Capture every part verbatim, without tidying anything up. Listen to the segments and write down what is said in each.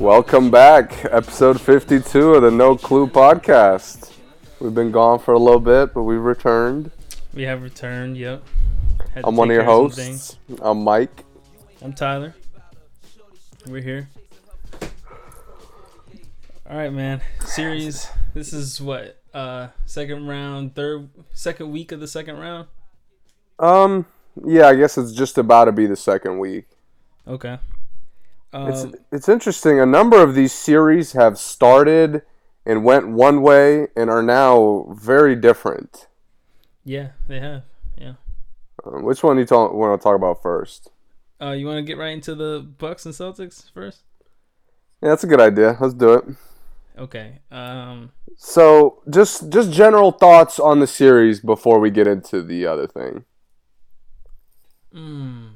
Welcome back, episode fifty-two of the No Clue podcast. We've been gone for a little bit, but we've returned. We have returned, yep. Had I'm one of your hosts. Of I'm Mike. I'm Tyler. We're here. All right, man. Series. This is what uh, second round, third, second week of the second round. Um. Yeah, I guess it's just about to be the second week. Okay. Um, it's it's interesting. A number of these series have started and went one way and are now very different. Yeah, they have. Yeah. Um, which one do you talk, want to talk about first? Uh, you want to get right into the Bucks and Celtics first? Yeah, that's a good idea. Let's do it. Okay. Um. So just just general thoughts on the series before we get into the other thing. Mm,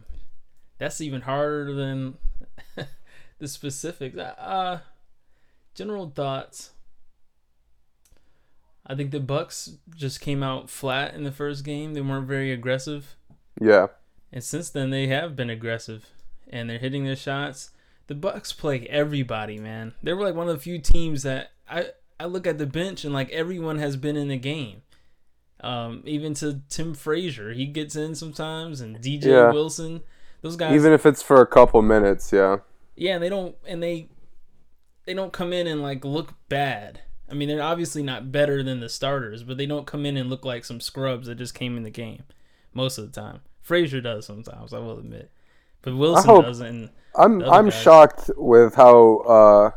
that's even harder than. The specifics. Uh, general thoughts. I think the Bucks just came out flat in the first game. They weren't very aggressive. Yeah. And since then, they have been aggressive. And they're hitting their shots. The Bucks play everybody, man. They were like one of the few teams that I, I look at the bench and like everyone has been in the game. Um, even to Tim Frazier. He gets in sometimes. And D J yeah. Wilson. Those guys. Even if it's for a couple minutes, yeah. Yeah, and they don't and they they don't come in and like look bad. I mean, they're obviously not better than the starters, but they don't come in and look like some scrubs that just came in the game most of the time. Frazier does sometimes, I will admit, but Wilson I hope, doesn't. I'm I'm guys. shocked with how uh,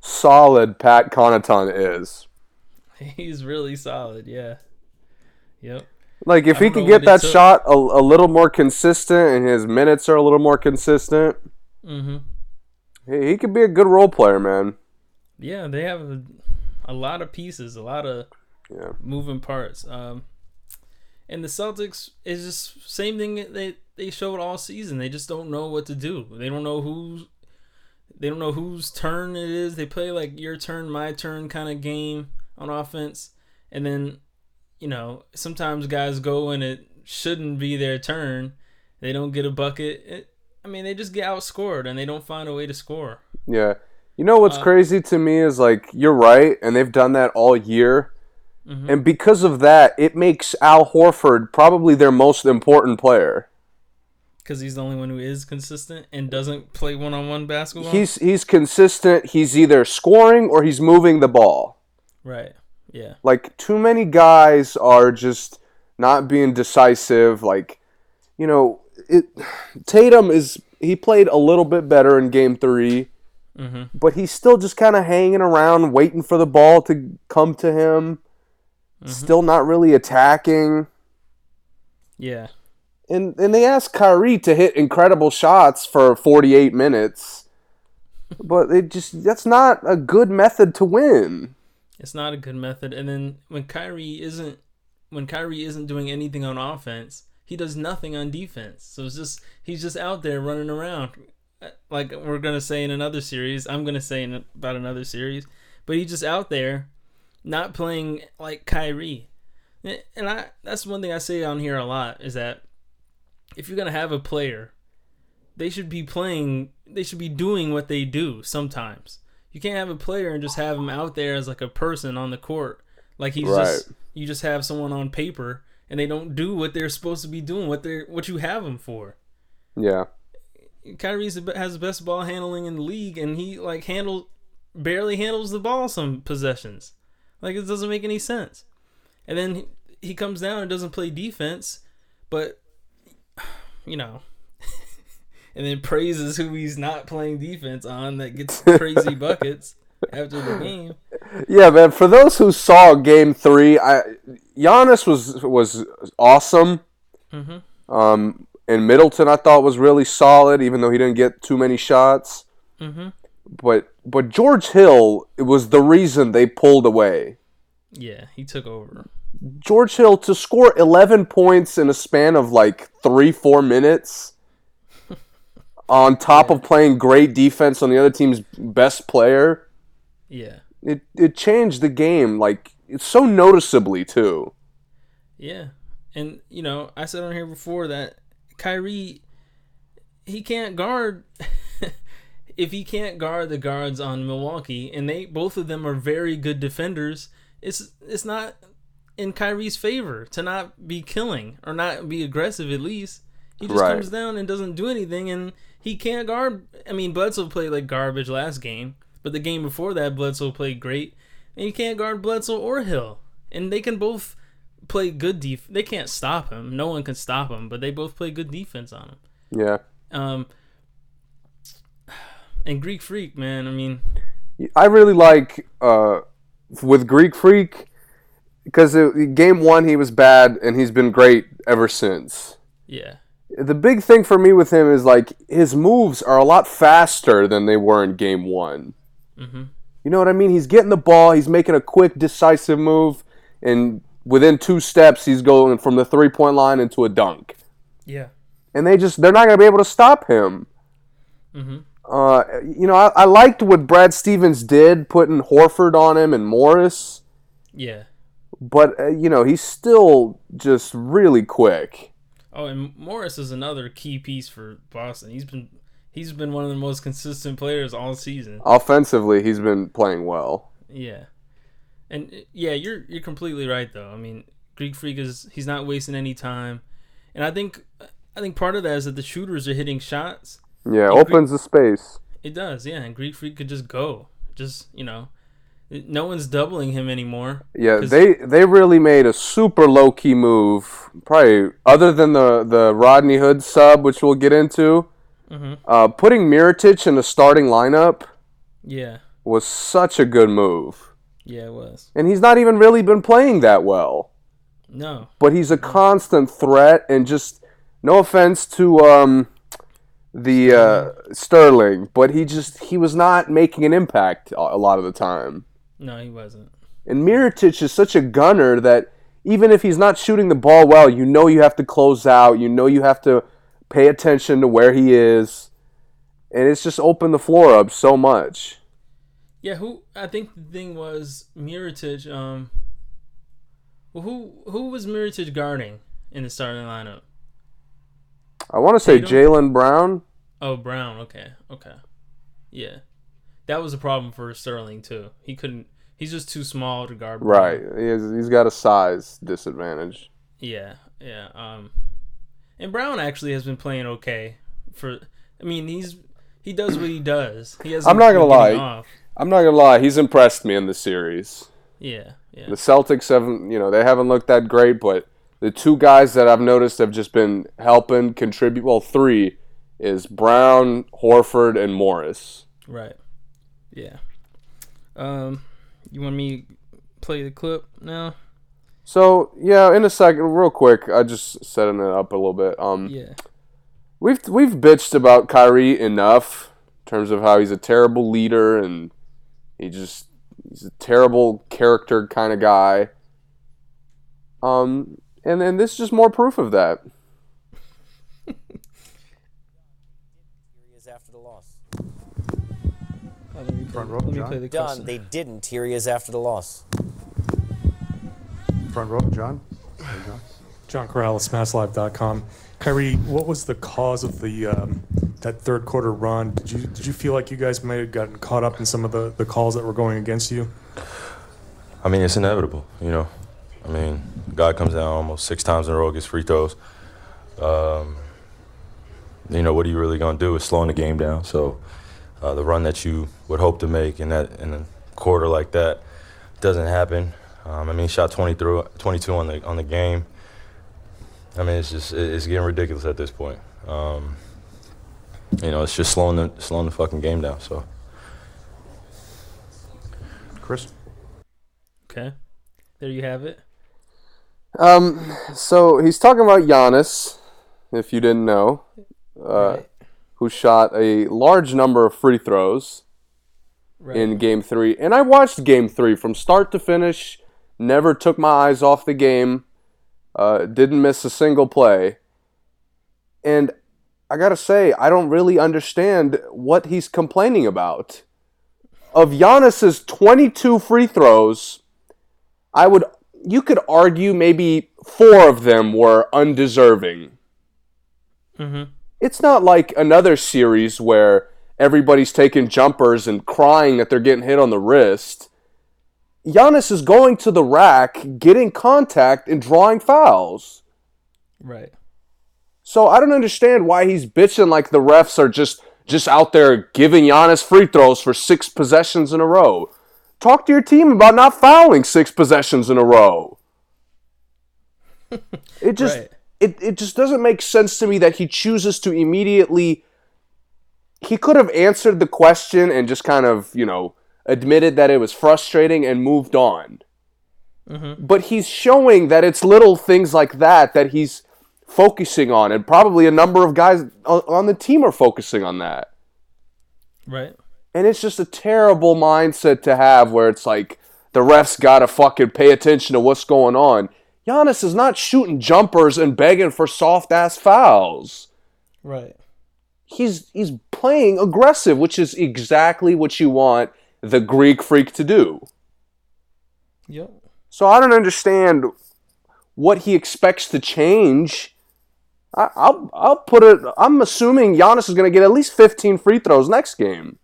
solid Pat Connaughton is. He's really solid, yeah. Yep. Like if I he could get that shot a, a little more consistent and his minutes are a little more consistent. Mm-hmm. He could be a good role player, man. Yeah, they have a, a lot of pieces, a lot of yeah. moving parts. Um, and the Celtics is just same thing they they showed all season. They just don't know what to do. They don't know who's they don't know whose turn it is. They play like your turn, my turn kind of game on offense, and then you know sometimes guys go and it shouldn't be their turn. They don't get a bucket. It, I mean, they just get outscored, and they don't find a way to score. Yeah. You know what's uh, crazy to me is, like, you're right, and they've done that all year. Mm-hmm. And because of that, it makes Al Horford probably their most important player. Because he's the only one who is consistent and doesn't play one-on-one basketball? He's he's consistent. He's either scoring or he's moving the ball. Right, yeah. Like, too many guys are just not being decisive. Like, you know... It, Tatum is he played a little bit better in game three, mm-hmm. but he's still just kind of hanging around waiting for the ball to come to him, mm-hmm. still not really attacking. Yeah. And and they asked Kyrie to hit incredible shots for forty-eight minutes, but it just that's not a good method to win. It's not a good method. And then when Kyrie isn't when Kyrie isn't doing anything on offense, he does nothing on defense. So it's just he's just out there running around. Like we're going to say in another series, I'm going to say in, about another series, but he's just out there not playing like Kyrie. And I that's one thing I say on here a lot is that if you're going to have a player, they should be playing, they should be doing what they do sometimes. You can't have a player and just have him out there as like a person on the court. Like he's right. just you just have someone on paper. And they don't do what they're supposed to be doing, what they're what you have them for. Yeah. Kyrie has the best ball handling in the league, and he like handles barely handles the ball some possessions. Like it doesn't make any sense. And then he, he comes down and doesn't play defense, but you know, and then praises who he's not playing defense on that gets crazy buckets. After the game. Yeah, man. For those who saw Game Three, I, Giannis was was awesome. Mm-hmm. Um, and Middleton, I thought, was really solid, even though he didn't get too many shots. Mm-hmm. But but George Hill it was the reason they pulled away. Yeah, he took over. George Hill to score eleven points in a span of like three four minutes, on top yeah. of playing great defense on the other team's best player. Yeah. It it changed the game, like, it's so noticeably, too. Yeah. And, you know, I said on here before that Kyrie, he can't guard. if he can't guard the guards on Milwaukee, and they both of them are very good defenders, it's it's not in Kyrie's favor to not be killing or not be aggressive at least. He just right. comes down and doesn't do anything, and he can't guard. I mean, Bledsoe played like garbage last game, but the game before that, Bledsoe played great, and you can't guard Bledsoe or Hill, and they can both play good def. They can't stop him. No one can stop him, but they both play good defense on him. Yeah. Um. And Greek Freak, man. I mean, I really like uh with Greek Freak because game one he was bad, and he's been great ever since. Yeah. The big thing for me with him is like his moves are a lot faster than they were in game one. Mm-hmm. You know what I mean? He's getting the ball. He's making a quick, decisive move, and within two steps, he's going from the three-point line into a dunk. Yeah. And they just, they're not going to be able to stop him. Mm-hmm. Uh, you know, I, I liked what Brad Stevens did, putting Horford on him and Morris. Yeah. But, uh, you know, he's still just really quick. Oh, and Morris is another key piece for Boston. He's been he's been one of the most consistent players all season. Offensively, he's been playing well. Yeah. And yeah, you're you're completely right though. I mean, Greek Freak is he's not wasting any time. And I think I think part of that is that the shooters are hitting shots. Yeah, it opens Greek, the space. It does, yeah. And Greek Freak could just go. Just, you know, no one's doubling him anymore. Yeah, they, they really made a super low-key move, probably other than the, the Rodney Hood sub, which we'll get into. Mm-hmm. Uh, putting Mirotic in the starting lineup yeah. was such a good move. Yeah, it was. And he's not even really been playing that well. No. But he's a constant threat, and just no offense to um, the uh, Sterling, but he just he was not making an impact a lot of the time. No, he wasn't. And Mirotic is such a gunner that even if he's not shooting the ball well, you know you have to close out. You know you have to pay attention to where he is. And it's just opened the floor up so much. Yeah, who I think the thing was Mirotic. Um, well, who who was Mirotic guarding in the starting lineup? I want to say Jaylen Brown. Oh, Brown. Okay, okay. Yeah. That was a problem for Sterling too. He couldn't. He's just too small to guard. Right. He has, he's got a size disadvantage. Yeah. Yeah. Um, and Brown actually has been playing okay. For I mean, he's he does what he does. He has. I'm not gonna lie. Off. I'm not gonna lie. He's impressed me in this series. Yeah. Yeah. The Celtics haven't. You know, they haven't looked that great, but the two guys that I've noticed have just been helping contribute. Well, three is Brown, Horford, and Morris. Right. Yeah. Um, you want me to play the clip now? So, yeah, in a second, real quick, I just setting it up a little bit. Um, yeah. We've, we've bitched about Kyrie enough in terms of how he's a terrible leader and he just he's a terrible character kind of guy. Um, and, and this is just more proof of that. Let me, Front row, let me play the John, question. They didn't. Here he is after the loss. Front row, John. John, John Corrales, Mass Live dot com. Kyrie, what was the cause of the um, that third quarter run? Did you did you feel like you guys might have gotten caught up in some of the, the calls that were going against you? I mean, it's inevitable, you know. I mean, God comes down almost six times in a row, gets free throws. Um, you know, what are you really going to do? It's slowing the game down, so... Uh, the run that you would hope to make in that in a quarter like that doesn't happen. Um, I mean, shot twenty through twenty-two on the on the game. I mean, it's just it's getting ridiculous at this point. Um, you know, it's just slowing the slowing the fucking game down. So, Chris. Okay, there you have it. Um, so he's talking about Giannis, if you didn't know. Uh, right. Who shot a large number of free throws right. in Game three. And I watched Game three from start to finish, never took my eyes off the game, uh, didn't miss a single play. And I gotta say, I don't really understand what he's complaining about. Of Giannis's twenty-two free throws, I would you could argue maybe four of them were undeserving. Mm-hmm. It's not like another series where everybody's taking jumpers and crying that they're getting hit on the wrist, Giannis is going to the rack, getting contact, and drawing fouls. Right. So I don't understand why he's bitching like the refs are just, just out there giving Giannis free throws for six possessions in a row. Talk to your team about not fouling six possessions in a row. It just right. it, it just doesn't make sense to me that he chooses to immediately... He could have answered the question and just kind of, you know, admitted that it was frustrating and moved on. Mm-hmm. But he's showing that it's little things like that that he's focusing on, and probably a number of guys on the team are focusing on that. Right. And it's just a terrible mindset to have where it's like, the refs gotta fucking pay attention to what's going on. Giannis is not shooting jumpers and begging for soft-ass fouls. Right. He's he's playing aggressive, which is exactly what you want the Greek Freak to do. Yep. So I don't understand what he expects to change. I, I'll I'll put it. I'm assuming Giannis is going to get at least fifteen free throws next game.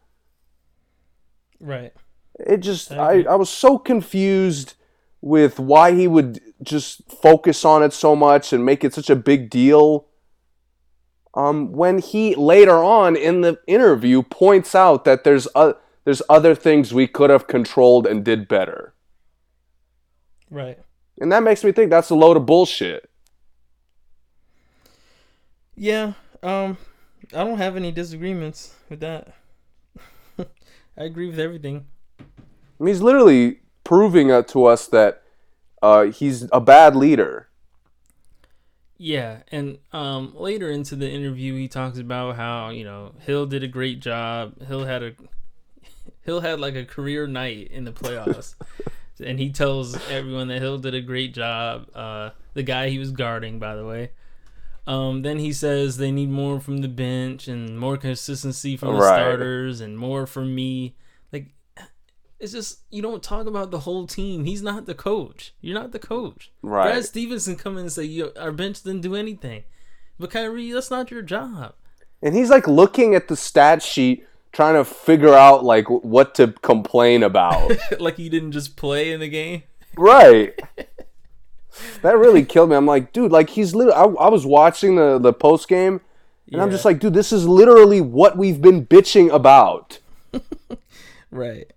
Right. It just I, I was so confused with why he would just focus on it so much and make it such a big deal. Um, when he later on in the interview points out that there's uh, there's other things we could have controlled and did better. Right. And that makes me think that's a load of bullshit. Yeah, um, I don't have any disagreements with that. I agree with everything. I mean, he's literally proving uh, to us that uh, he's a bad leader. Yeah, and um, later into the interview, he talks about how, you know, Hill did a great job. Hill had a Hill had like a career night in the playoffs, and he tells everyone that Hill did a great job. Uh, the guy he was guarding, by the way. Um, then he says they need more from the bench and more consistency from the right. starters and more from me. Like, it's just, you don't talk about the whole team. He's not the coach. You're not the coach. Right. Brad Stevenson come in and say, yo, our bench didn't do anything. But Kyrie, that's not your job. And he's like looking at the stat sheet, trying to figure out like what to complain about. Like he didn't just play in the game. Right. That really killed me. I'm like, dude, like he's literally, I, I was watching the, the post game and yeah. I'm just like, dude, this is literally what we've been bitching about. Right.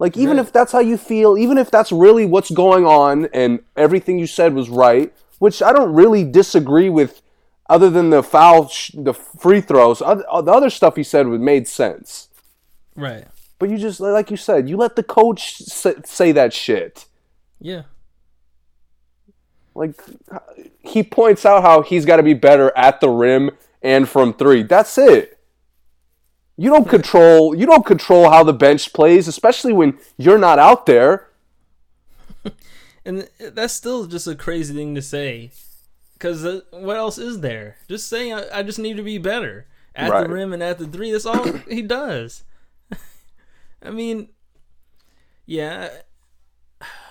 Like, even right. if that's how you feel, even if that's really what's going on and everything you said was right, which I don't really disagree with other than the foul, sh- the free throws. Other, the other stuff he said made sense. Right. But you just, like you said, you let the coach say, say that shit. Yeah. Like, he points out how he's got to be better at the rim and from three. That's it. You don't control you don't control how the bench plays, especially when you're not out there. And that's still just a crazy thing to say. Because uh, what else is there? Just saying, I, I just need to be better. At right. the rim and at the three, that's all he does. I mean, yeah,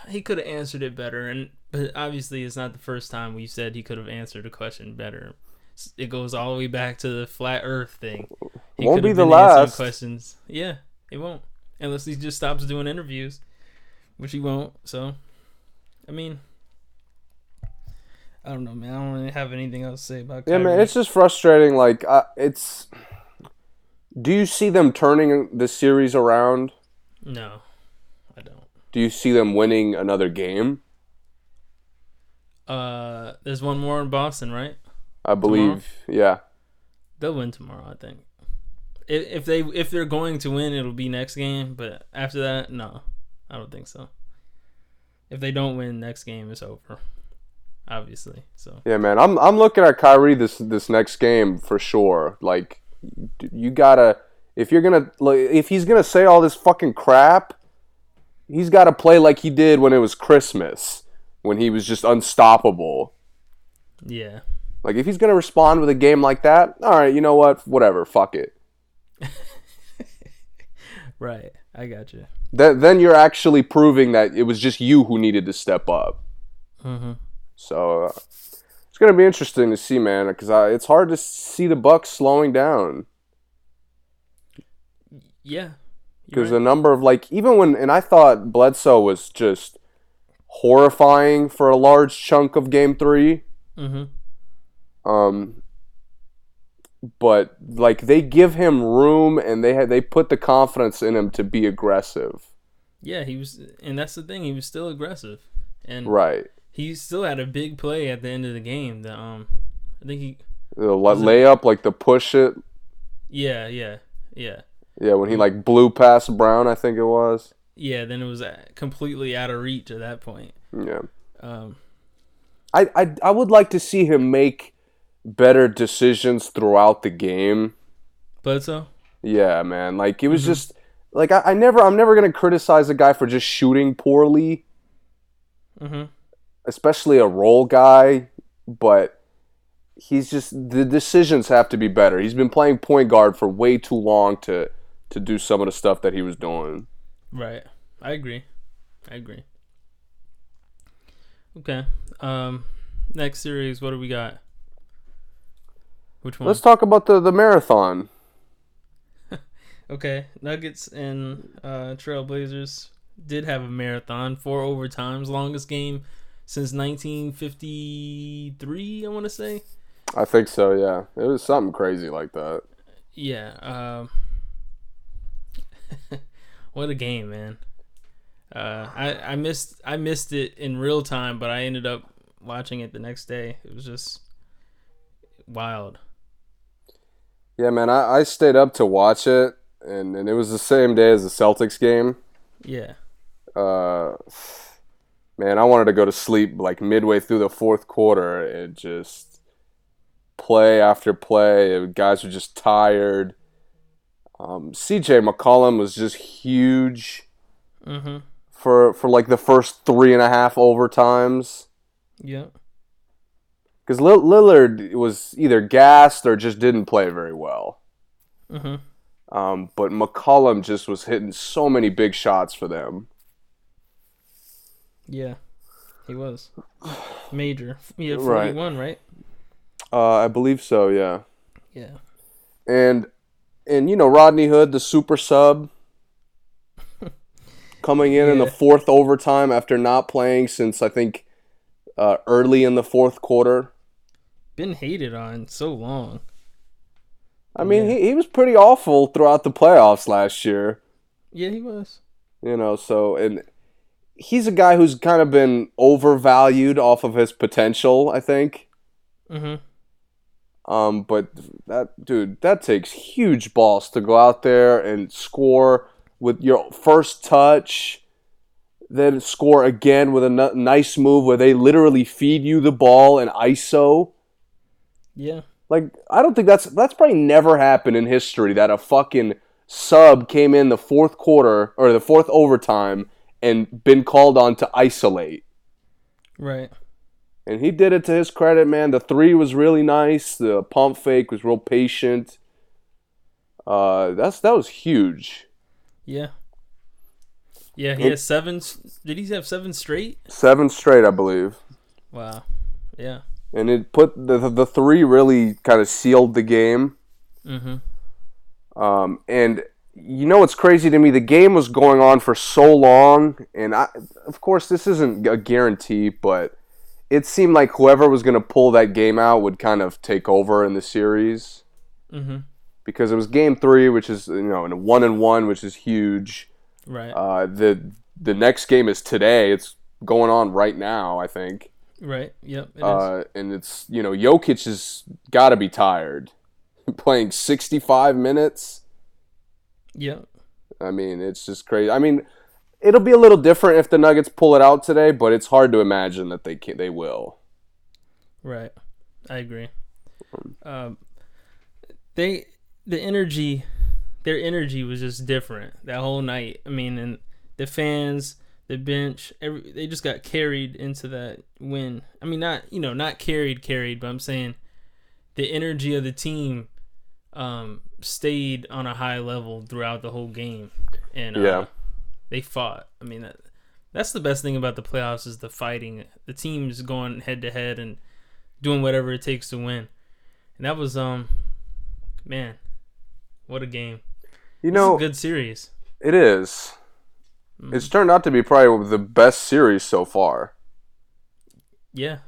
he could have answered it better. And but obviously, it's not the first time we've said he could have answered a question better. It goes all the way back to the flat Earth thing. He won't be the last questions. Yeah, it won't, unless he just stops doing interviews, which he won't. So, I mean, I don't know, man. I don't really have anything else to say about. Kyrie. Yeah, man, it's just frustrating. Like, uh, it's. Do you see them turning the series around? No, I don't. Do you see them winning another game? Uh, there's one more in Boston, right? I believe, tomorrow? Yeah. They'll win tomorrow, I think. If they if they're going to win, it'll be next game. But after that, no, I don't think so. If they don't win next game, it's over. Obviously, so. Yeah, man, I'm I'm looking at Kyrie this this next game for sure. Like, you gotta if you're gonna if he's gonna say all this fucking crap, he's gotta play like he did when it was Christmas, when he was just unstoppable. Yeah. Like, if he's going to respond with a game like that, all right, you know what? Whatever, fuck it. Right, I got you. Th- then you're actually proving that it was just you who needed to step up. Mm-hmm. So, uh, it's going to be interesting to see, man, because it's hard to see the Bucks slowing down. Yeah. There's right. a number of, like, even when, and I thought Bledsoe was just horrifying for a large chunk of game three. Mm-hmm. Um, but, like, they give him room and they had, they put the confidence in him to be aggressive. Yeah, he was, and that's the thing, he was still aggressive. And right. he still had a big play at the end of the game. The, um, I think he... The layup, it? like the push it. Yeah, yeah, yeah. Yeah, when he like blew past Brown, I think it was. Yeah, then it was completely out of reach at that point. Yeah. Um, I I I would like to see him make better decisions throughout the game. Bledsoe? Yeah, man. Like it was mm-hmm. just like I, I never I'm never gonna criticize a guy for just shooting poorly. Mm-hmm. Especially a role guy, but. He's just the decisions have to be better. He's been playing point guard for way too long to to do some of the stuff that he was doing. Right. I agree. I agree. Okay. Um, next series, what do we got? Which one? Let's talk about the, the marathon. Okay. Nuggets and uh, Trailblazers did have a marathon. Four overtimes. Longest game since nineteen fifty-three, I want to say. I think so, yeah. It was something crazy like that. Yeah. Um, what a game, man. Uh, I, I missed I missed it in real time, but I ended up watching it the next day. It was just wild. Yeah, man, I, I stayed up to watch it, and, and it was the same day as the Celtics game. Yeah. Uh, man, I wanted to go to sleep like midway through the fourth quarter and just... play after play, guys were just tired. Um, C J McCollum was just huge mm-hmm. for for like the first three and a half overtimes. Yeah, because Lil- Lillard was either gassed or just didn't play very well. Mm-hmm. Um, but McCollum just was hitting so many big shots for them. Yeah, he was major. He had forty-one, right? right? Uh, I believe so, yeah. Yeah. And, and you know, Rodney Hood, the super sub, coming in yeah. in the fourth overtime after not playing since, I think, uh, early in the fourth quarter. Been hated on so long. I mean, yeah. he, he was pretty awful throughout the playoffs last year. Yeah, he was. You know, so, and he's a guy who's kind of been overvalued off of his potential, I think. Mm-hmm. Um, but that dude, that takes huge balls to go out there and score with your first touch, then score again with a n- nice move where they literally feed you the ball and I S O. Yeah, like I don't think that's that's probably never happened in history that a fucking sub came in the fourth quarter or the fourth overtime and been called on to isolate. Right. And he did it to his credit, man. The three was really nice. The pump fake was real patient. Uh, that's that was huge. Yeah. Yeah, he it, has seven. Did he have seven straight? Seven straight, I believe. Wow. Yeah. And it put the the, the three really kind of sealed the game. Mm-hmm. Um, and you know what's crazy to me? The game was going on for so long, and I, of course, this isn't a guarantee, but. It seemed like whoever was going to pull that game out would kind of take over in the series. Mm-hmm. Because it was game three, which is, you know, in a one and one, which is huge. Right. Uh, the the next game is today. It's going on right now, I think. Right. Yep. It uh, is. And it's, you know, Jokic has got to be tired. Playing sixty-five minutes. Yep. I mean, it's just crazy. I mean... It'll be a little different if the Nuggets pull it out today, but it's hard to imagine that they can, they will. Right, I agree. Um, they the energy, their energy was just different that whole night. I mean, and the fans, the bench, every, they just got carried into that win. I mean, not you know not carried carried, but I'm saying the energy of the team um, stayed on a high level throughout the whole game, and uh, yeah. They fought. I mean, that, that's the best thing about the playoffs is the fighting. The teams going head-to-head and doing whatever it takes to win. And that was, um, man, what a game. You this know, is a good series. It is. Mm. It's turned out to be probably the best series so far. Yeah.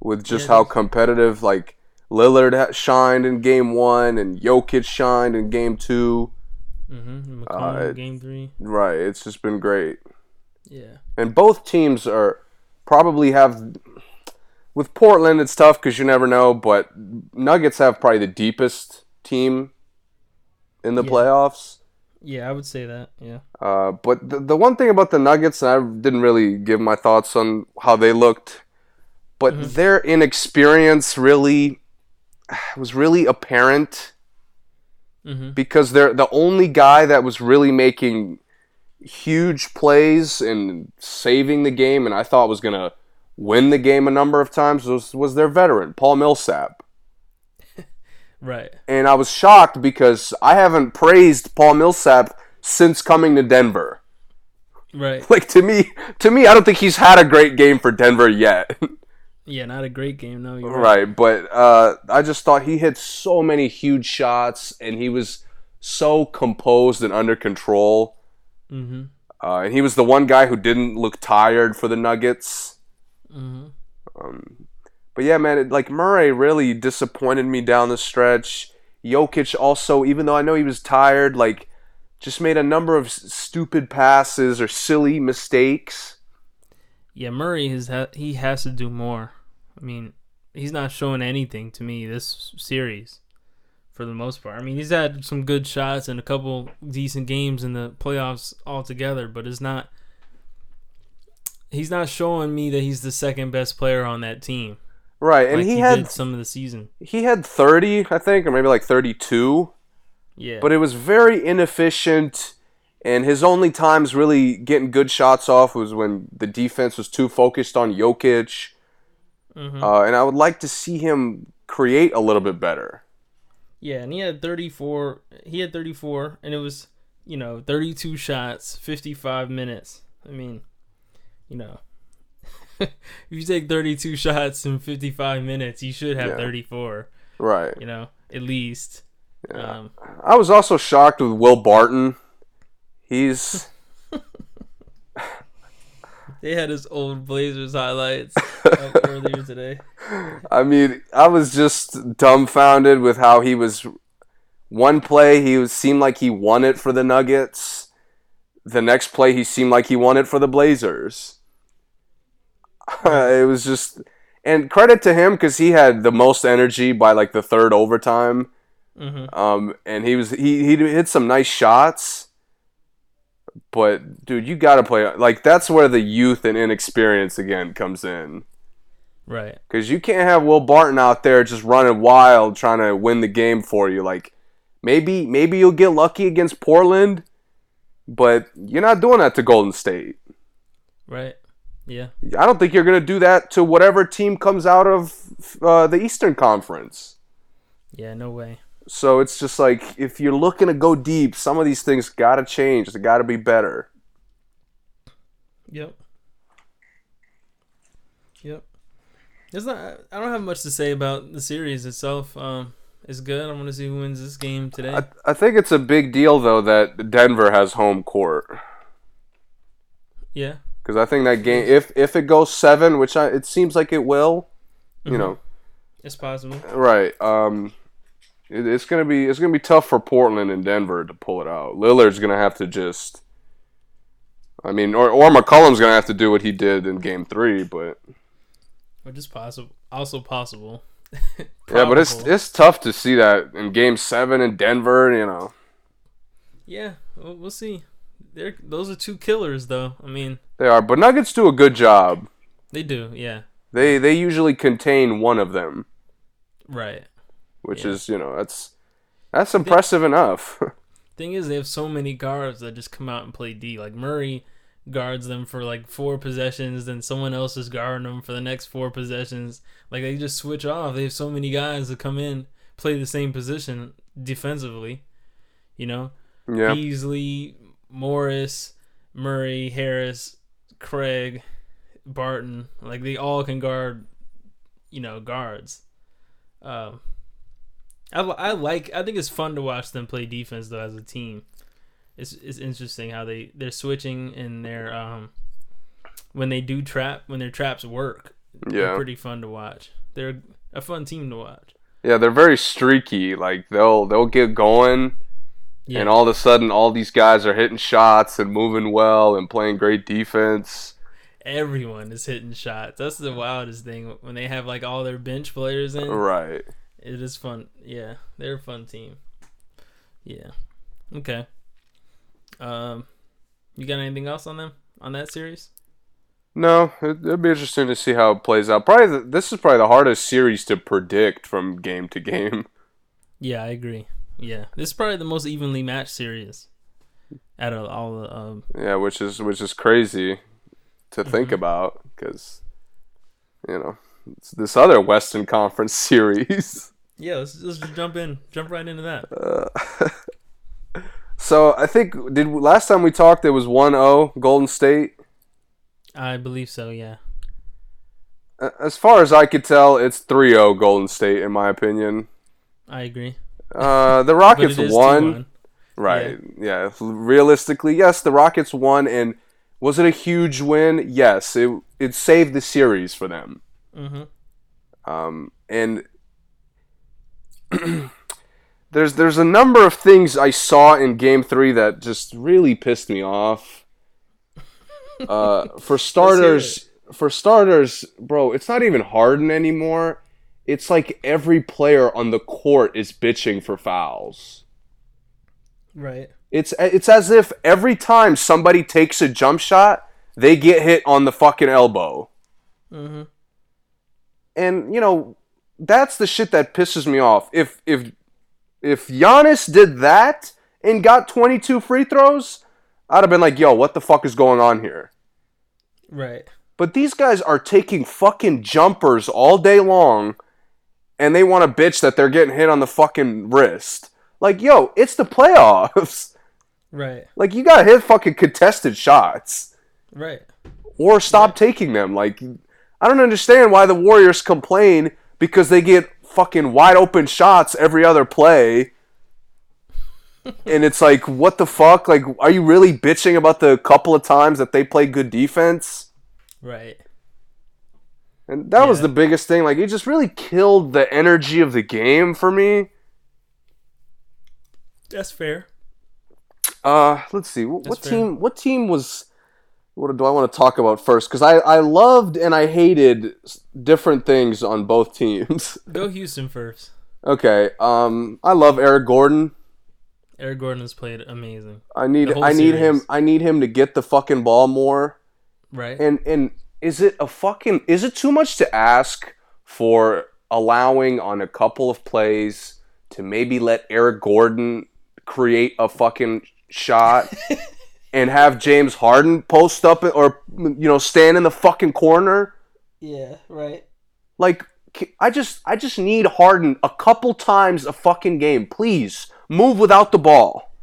With just yeah, how competitive, like, Lillard shined in game one and Jokic shined in game two. Mm-hmm. McCollum uh, in game three. Right. It's just been great. Yeah. And both teams are probably have... With Portland, it's tough because you never know, but Nuggets have probably the deepest team in the yeah. playoffs. Yeah, I would say that, yeah. Uh, but the, the one thing about the Nuggets, and I didn't really give my thoughts on how they looked, but mm-hmm. their inexperience really was really apparent mm-hmm. because they're the only guy that was really making huge plays and saving the game, and I thought was going to win the game a number of times was, was their veteran, Paul Millsap. Right. And I was shocked because I haven't praised Paul Millsap since coming to Denver. Right. Like, to me, to me, I don't think he's had a great game for Denver yet. Yeah, not a great game, no. You're right. right, but uh, I just thought he hit so many huge shots, and he was so composed and under control. Mm-hmm. Uh, and he was the one guy who didn't look tired for the Nuggets. Mm-hmm. Um, but yeah, man, it, like Murray really disappointed me down the stretch. Jokic also, even though I know he was tired, like just made a number of s- stupid passes or silly mistakes. Yeah, Murray has ha- he has to do more. I mean, he's not showing anything to me this series for the most part. I mean, he's had some good shots and a couple decent games in the playoffs altogether, but it's not. He's not showing me that he's the second best player on that team. Right, and like he, he had did some of the season. He had thirty, I think, or maybe like thirty-two. Yeah. But it was very inefficient, and his only times really getting good shots off was when the defense was too focused on Jokic. Mm-hmm. Uh, and I would like to see him create a little bit better. Yeah, and he had thirty-four. He had thirty-four, and it was, you know, thirty-two shots, fifty-five minutes. I mean... You know, if you take thirty-two shots in fifty-five minutes, you should have yeah. thirty-four. Right. You know, at least. Yeah. Um, I was also shocked with Will Barton. He's... They had his old Blazers highlights up earlier today. I mean, I was just dumbfounded with how he was... One play, he was, seemed like he won it for the Nuggets. The next play, he seemed like he won it for the Blazers. Uh, it was just... And credit to him, because he had the most energy by, like, the third overtime. Mm-hmm. Um, and he was he, he hit some nice shots. But, dude, you got to play... Like, that's where the youth and inexperience, again, comes in. Right. Because you can't have Will Barton out there just running wild, trying to win the game for you. Like, maybe maybe you'll get lucky against Portland... But you're not doing that to Golden State. Right. Yeah. I don't think you're going to do that to whatever team comes out of uh, the Eastern Conference. Yeah, no way. So it's just like, if you're looking to go deep, some of these things got to change. They got to be better. Yep. Yep. It's not. I don't have much to say about the series itself. Um... It's good. I want to see who wins this game today. I, I think it's a big deal, though, that Denver has home court. Yeah. Because I think that game, if if it goes seven, which I, it seems like it will, you mm-hmm. know, it's possible. Right. Um, it, it's gonna be it's gonna be tough for Portland and Denver to pull it out. Lillard's gonna have to just, I mean, or or McCollum's gonna have to do what he did in game three, but which is possible, also possible. Yeah, but it's it's tough to see that in Game Seven in Denver, you know. Yeah, we'll, we'll see. They're, those are two killers, though. I mean, they are, but Nuggets do a good job. They do, yeah. They they usually contain one of them, right? Which yeah. is, you know, that's that's impressive they, enough. Thing is, they have so many guards that just come out and play D. Like Murray guards them for like four possessions, then someone else is guarding them for the next four possessions. Like, they just switch off. They have so many guys that come in, play the same position defensively, you know. Yeah. Beasley, Morris, Murray, Harris, Craig, Barton, like they all can guard, you know, guards. um I, I like I think it's fun to watch them play defense, though, as a team. it's it's interesting how they they're switching in their um when they do trap when their traps work. Yeah, they're pretty fun to watch. They're a fun team to watch. Yeah, they're very streaky. Like they'll they'll get going, yeah. and all of a sudden, all these guys are hitting shots and moving well and playing great defense. Everyone is hitting shots. That's the wildest thing when they have like all their bench players in. Right. It is fun. Yeah, they're a fun team. Yeah. Okay. Um, you got anything else on them on that series? No, it, it'd be interesting to see how it plays out. Probably the, this is probably the hardest series to predict from game to game. Yeah, I agree. Yeah, this is probably the most evenly matched series out of all the. Um... Yeah, which is which is crazy to mm-hmm. think about because you know it's this other Western Conference series. Yeah, let's, let's just jump in, jump right into that. Uh, so I think did last time we talked it was one oh Golden State. I believe so, yeah. As far as I could tell, it's three oh Golden State, in my opinion. I agree. Uh, the Rockets won. two one Right, yeah. yeah. Realistically, yes, the Rockets won, and was it a huge win? Yes, it it saved the series for them. Mm-hmm. Um, and there's, there's a number of things I saw in Game three that just really pissed me off. Uh, for starters, for starters, bro, it's not even Harden anymore. It's like every player on the court is bitching for fouls. Right. It's it's as if every time somebody takes a jump shot, they get hit on the fucking elbow. Mm-hmm. And you know that's the shit that pisses me off. If if if Giannis did that and got twenty-two free throws. I'd have been like, yo, what the fuck is going on here? Right. But these guys are taking fucking jumpers all day long, and they want to bitch that they're getting hit on the fucking wrist. Like, yo, it's the playoffs. Right. Like, you gotta hit fucking contested shots. Right. Or stop right. taking them. Like, I don't understand why the Warriors complain because they get fucking wide open shots every other play. And it's like, what the fuck? Like, are you really bitching about the couple of times that they play good defense? Right. And that yeah. was the biggest thing. Like, it just really killed the energy of the game for me. That's fair. Uh, let's see. That's what fair. team? What team was? What do I want to talk about first? Because I, I loved and I hated different things on both teams. Go Houston first. Okay. Um, I love Eric Gordon. Eric Gordon has played amazing. I need I need series. him I need him to get the fucking ball more. Right. And and is it a fucking is it too much to ask for allowing on a couple of plays to maybe let Eric Gordon create a fucking shot and have James Harden post up or you know stand in the fucking corner? Yeah, right. Like I just I just need Harden a couple times a fucking game, please. Move without the ball.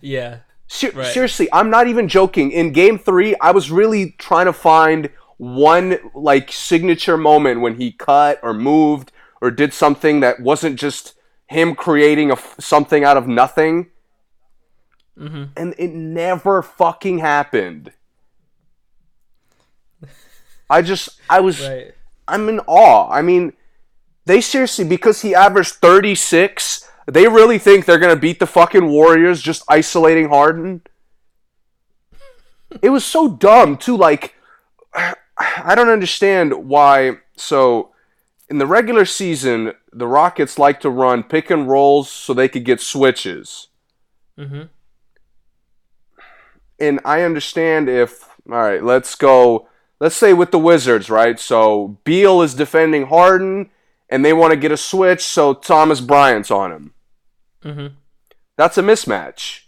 yeah. Ser- right. Seriously, I'm not even joking. In game three, I was really trying to find one like signature moment when he cut or moved or did something that wasn't just him creating a f- something out of nothing. Mm-hmm. And it never fucking happened. I just, I was, right. I'm in awe. I mean... They seriously, because he averaged thirty-six, they really think they're going to beat the fucking Warriors just isolating Harden? It was so dumb, too. Like, I don't understand why. So, in the regular season, the Rockets like to run pick and rolls so they could get switches. Mm-hmm. And I understand if, all right, let's go, let's say with the Wizards, right? So, Beal is defending Harden. And they want to get a switch, so Thomas Bryant's on him. Mm-hmm. That's a mismatch.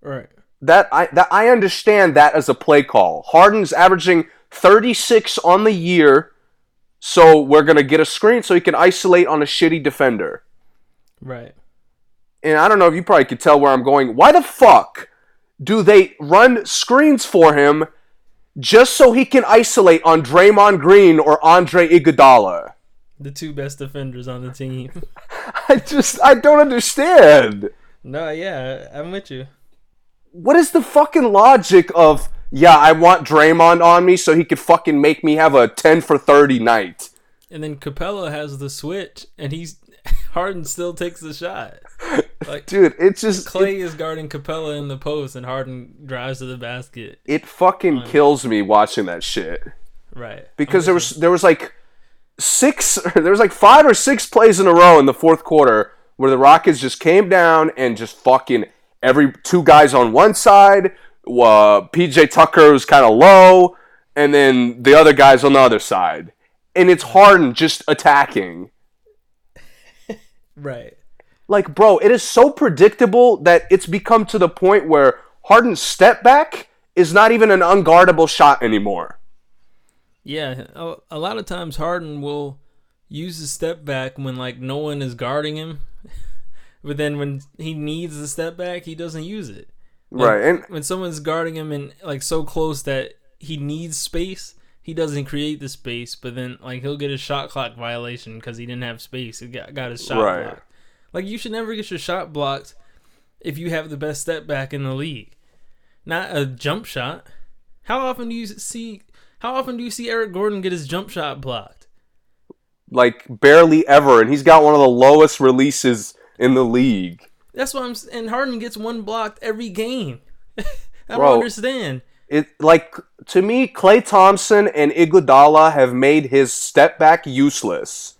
Right. That I that I understand that as a play call. Harden's averaging thirty-six on the year, so we're going to get a screen so he can isolate on a shitty defender. Right. And I don't know if you probably could tell where I'm going. Why the fuck do they run screens for him just so he can isolate on Draymond Green or Andre Iguodala? The two best defenders on the team. I just, I don't understand. No, yeah, I'm with you. What is the fucking logic of, yeah, I want Draymond on me so he could fucking make me have a ten for thirty night? And then Capella has the switch, and he's Harden still takes the shot. Like, dude, it's just... Clay it, is guarding Capella in the post, and Harden drives to the basket. It fucking kills me watching that shit. Right. Because there was, there was like six... There was like five or six plays in a row in the fourth quarter where the Rockets just came down and just fucking... Every two guys on one side, uh, P J Tucker was kind of low, and then the other guys on the other side. And it's Harden just attacking. Right. Like, bro, it is so predictable that it's become to the point where Harden's step back is not even an unguardable shot anymore. Yeah, a, a lot of times Harden will use his step back when, like, no one is guarding him. But then when he needs the step back, he doesn't use it. Like, right. And when someone's guarding him and like so close that he needs space, he doesn't create the space. But then like he'll get a shot clock violation because he didn't have space. He got, got his shot right. blocked. Like you should never get your shot blocked if you have the best step back in the league. Not a jump shot. How often do you see? How often do you see Eric Gordon get his jump shot blocked? Like barely ever, and he's got one of the lowest releases in the league. That's what I'm saying. And Harden gets one blocked every game. I Bro, don't understand. It like to me, Klay Thompson and Iguodala have made his step back useless.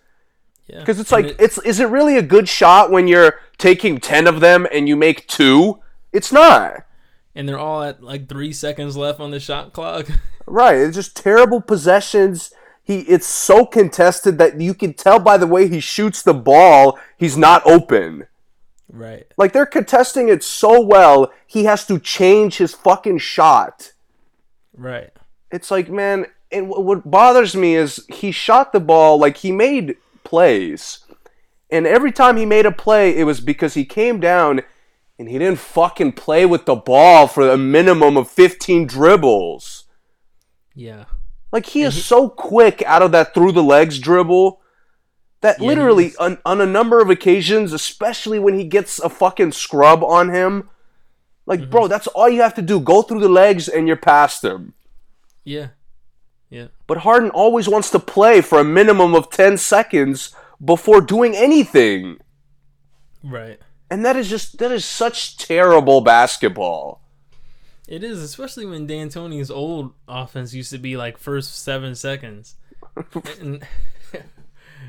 Yeah. Because it's and like, it, it's is it really a good shot when you're taking ten of them and you make two? It's not. And they're all at like three seconds left on the shot clock. Right. It's just terrible possessions. He, it's so contested that you can tell by the way he shoots the ball, he's not open. Right. Like, they're contesting it so well, he has to change his fucking shot. Right. It's like, man, and what bothers me is he shot the ball, like, he made plays. And every time he made a play, it was because he came down and he didn't fucking play with the ball for a minimum of fifteen dribbles. Yeah. Like, he is he, so quick out of that through-the-legs dribble that yeah, literally on, on a number of occasions, especially when he gets a fucking scrub on him, like, mm-hmm. bro, that's all you have to do. Go through the legs and you're past him. Yeah. Yeah. But Harden always wants to play for a minimum of ten seconds before doing anything. Right. And that is just, that is such terrible basketball. It is, especially when D'Antoni's old offense used to be like first seven seconds. And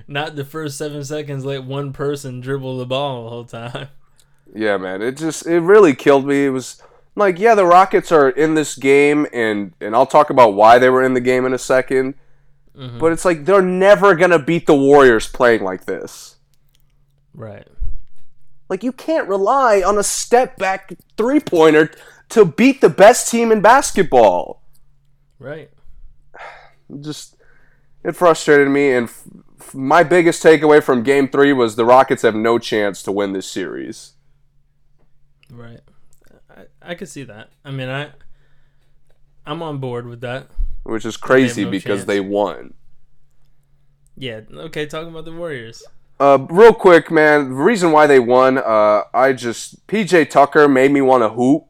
not the first seven seconds, let one person dribble the ball the whole time. Yeah, man. It just, it really killed me. It was like, yeah, the Rockets are in this game, and, and I'll talk about why they were in the game in a second. Mm-hmm. But it's like, they're never going to beat the Warriors playing like this. Right. Like, you can't rely on a step-back three-pointer to beat the best team in basketball. Right. Just, it frustrated me, and f- f- my biggest takeaway from Game three was the Rockets have no chance to win this series. Right. I, I could see that. I mean, I, I'm on board with that. Which is crazy no because chance. They won. Yeah, okay, talking about the Warriors. Uh, real quick, man, the reason why they won, uh, I just, P J Tucker made me want to hoop.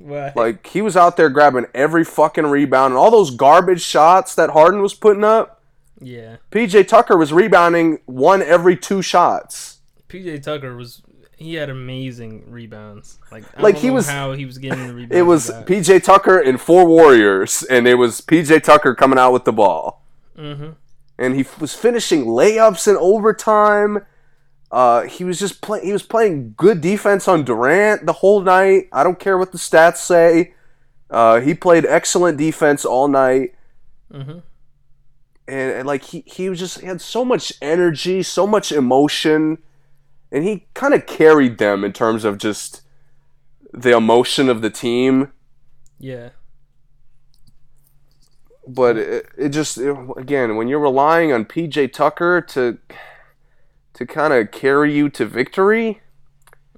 Like, he was out there grabbing every fucking rebound and all those garbage shots that Harden was putting up. Yeah. P J Tucker was rebounding one every two shots. P J Tucker was, he had amazing rebounds. Like, I like don't he know was, how he was getting the rebounds. It was back. P J Tucker and four Warriors, and it was P J Tucker coming out with the ball. Mm-hmm. And he was finishing layups in overtime. Uh, he was just play- He was playing good defense on Durant the whole night. I don't care what the stats say. Uh, he played excellent defense all night, mm-hmm. and, and like he he was just he had so much energy, so much emotion, and he kind of carried them in terms of just the emotion of the team. Yeah. But it, it just it, again, when you're relying on P J Tucker to. to kind of carry you to victory,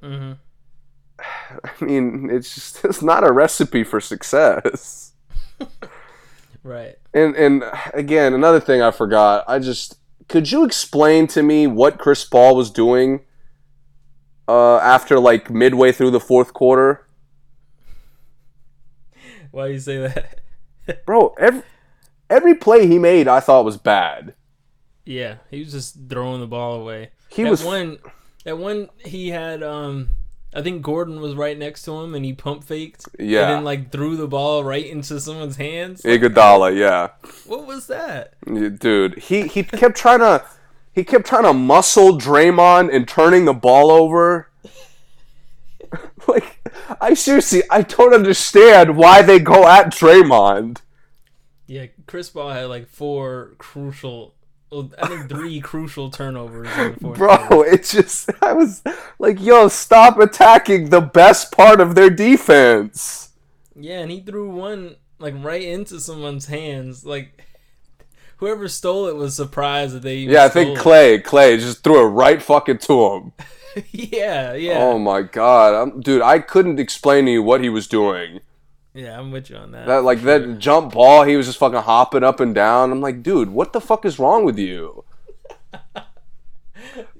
mm-hmm. I mean, it's just it's not a recipe for success. Right. And and again, another thing I forgot, I just, could you explain to me what Chris Paul was doing? uh, after like midway through the fourth quarter. Why do you say that? Bro, every, every play he made I thought was bad. Yeah, he was just throwing the ball away. He that was... One, that one he had, um, I think Gordon was right next to him, and he pump faked. Yeah. And then, like, threw the ball right into someone's hands. Iguodala, yeah. What was that? Dude, he, he kept trying to... He kept trying to muscle Draymond and turning the ball over. Like, I seriously, I don't understand why they go at Draymond. Yeah, Chris Paul had like four crucial, well, I think three crucial turnovers in the fourth quarter. Bro, it's just, I was like, yo, stop attacking the best part of their defense. Yeah, and he threw one like right into someone's hands, like... Whoever stole it was surprised that they even Yeah, I think Klay, Klay just threw it right fucking to him. yeah, yeah. Oh, my God. I'm, dude, I couldn't explain to you what he was doing. Yeah, I'm with you on that. That Like, sure. that jump ball, he was just fucking hopping up and down. I'm like, dude, what the fuck is wrong with you?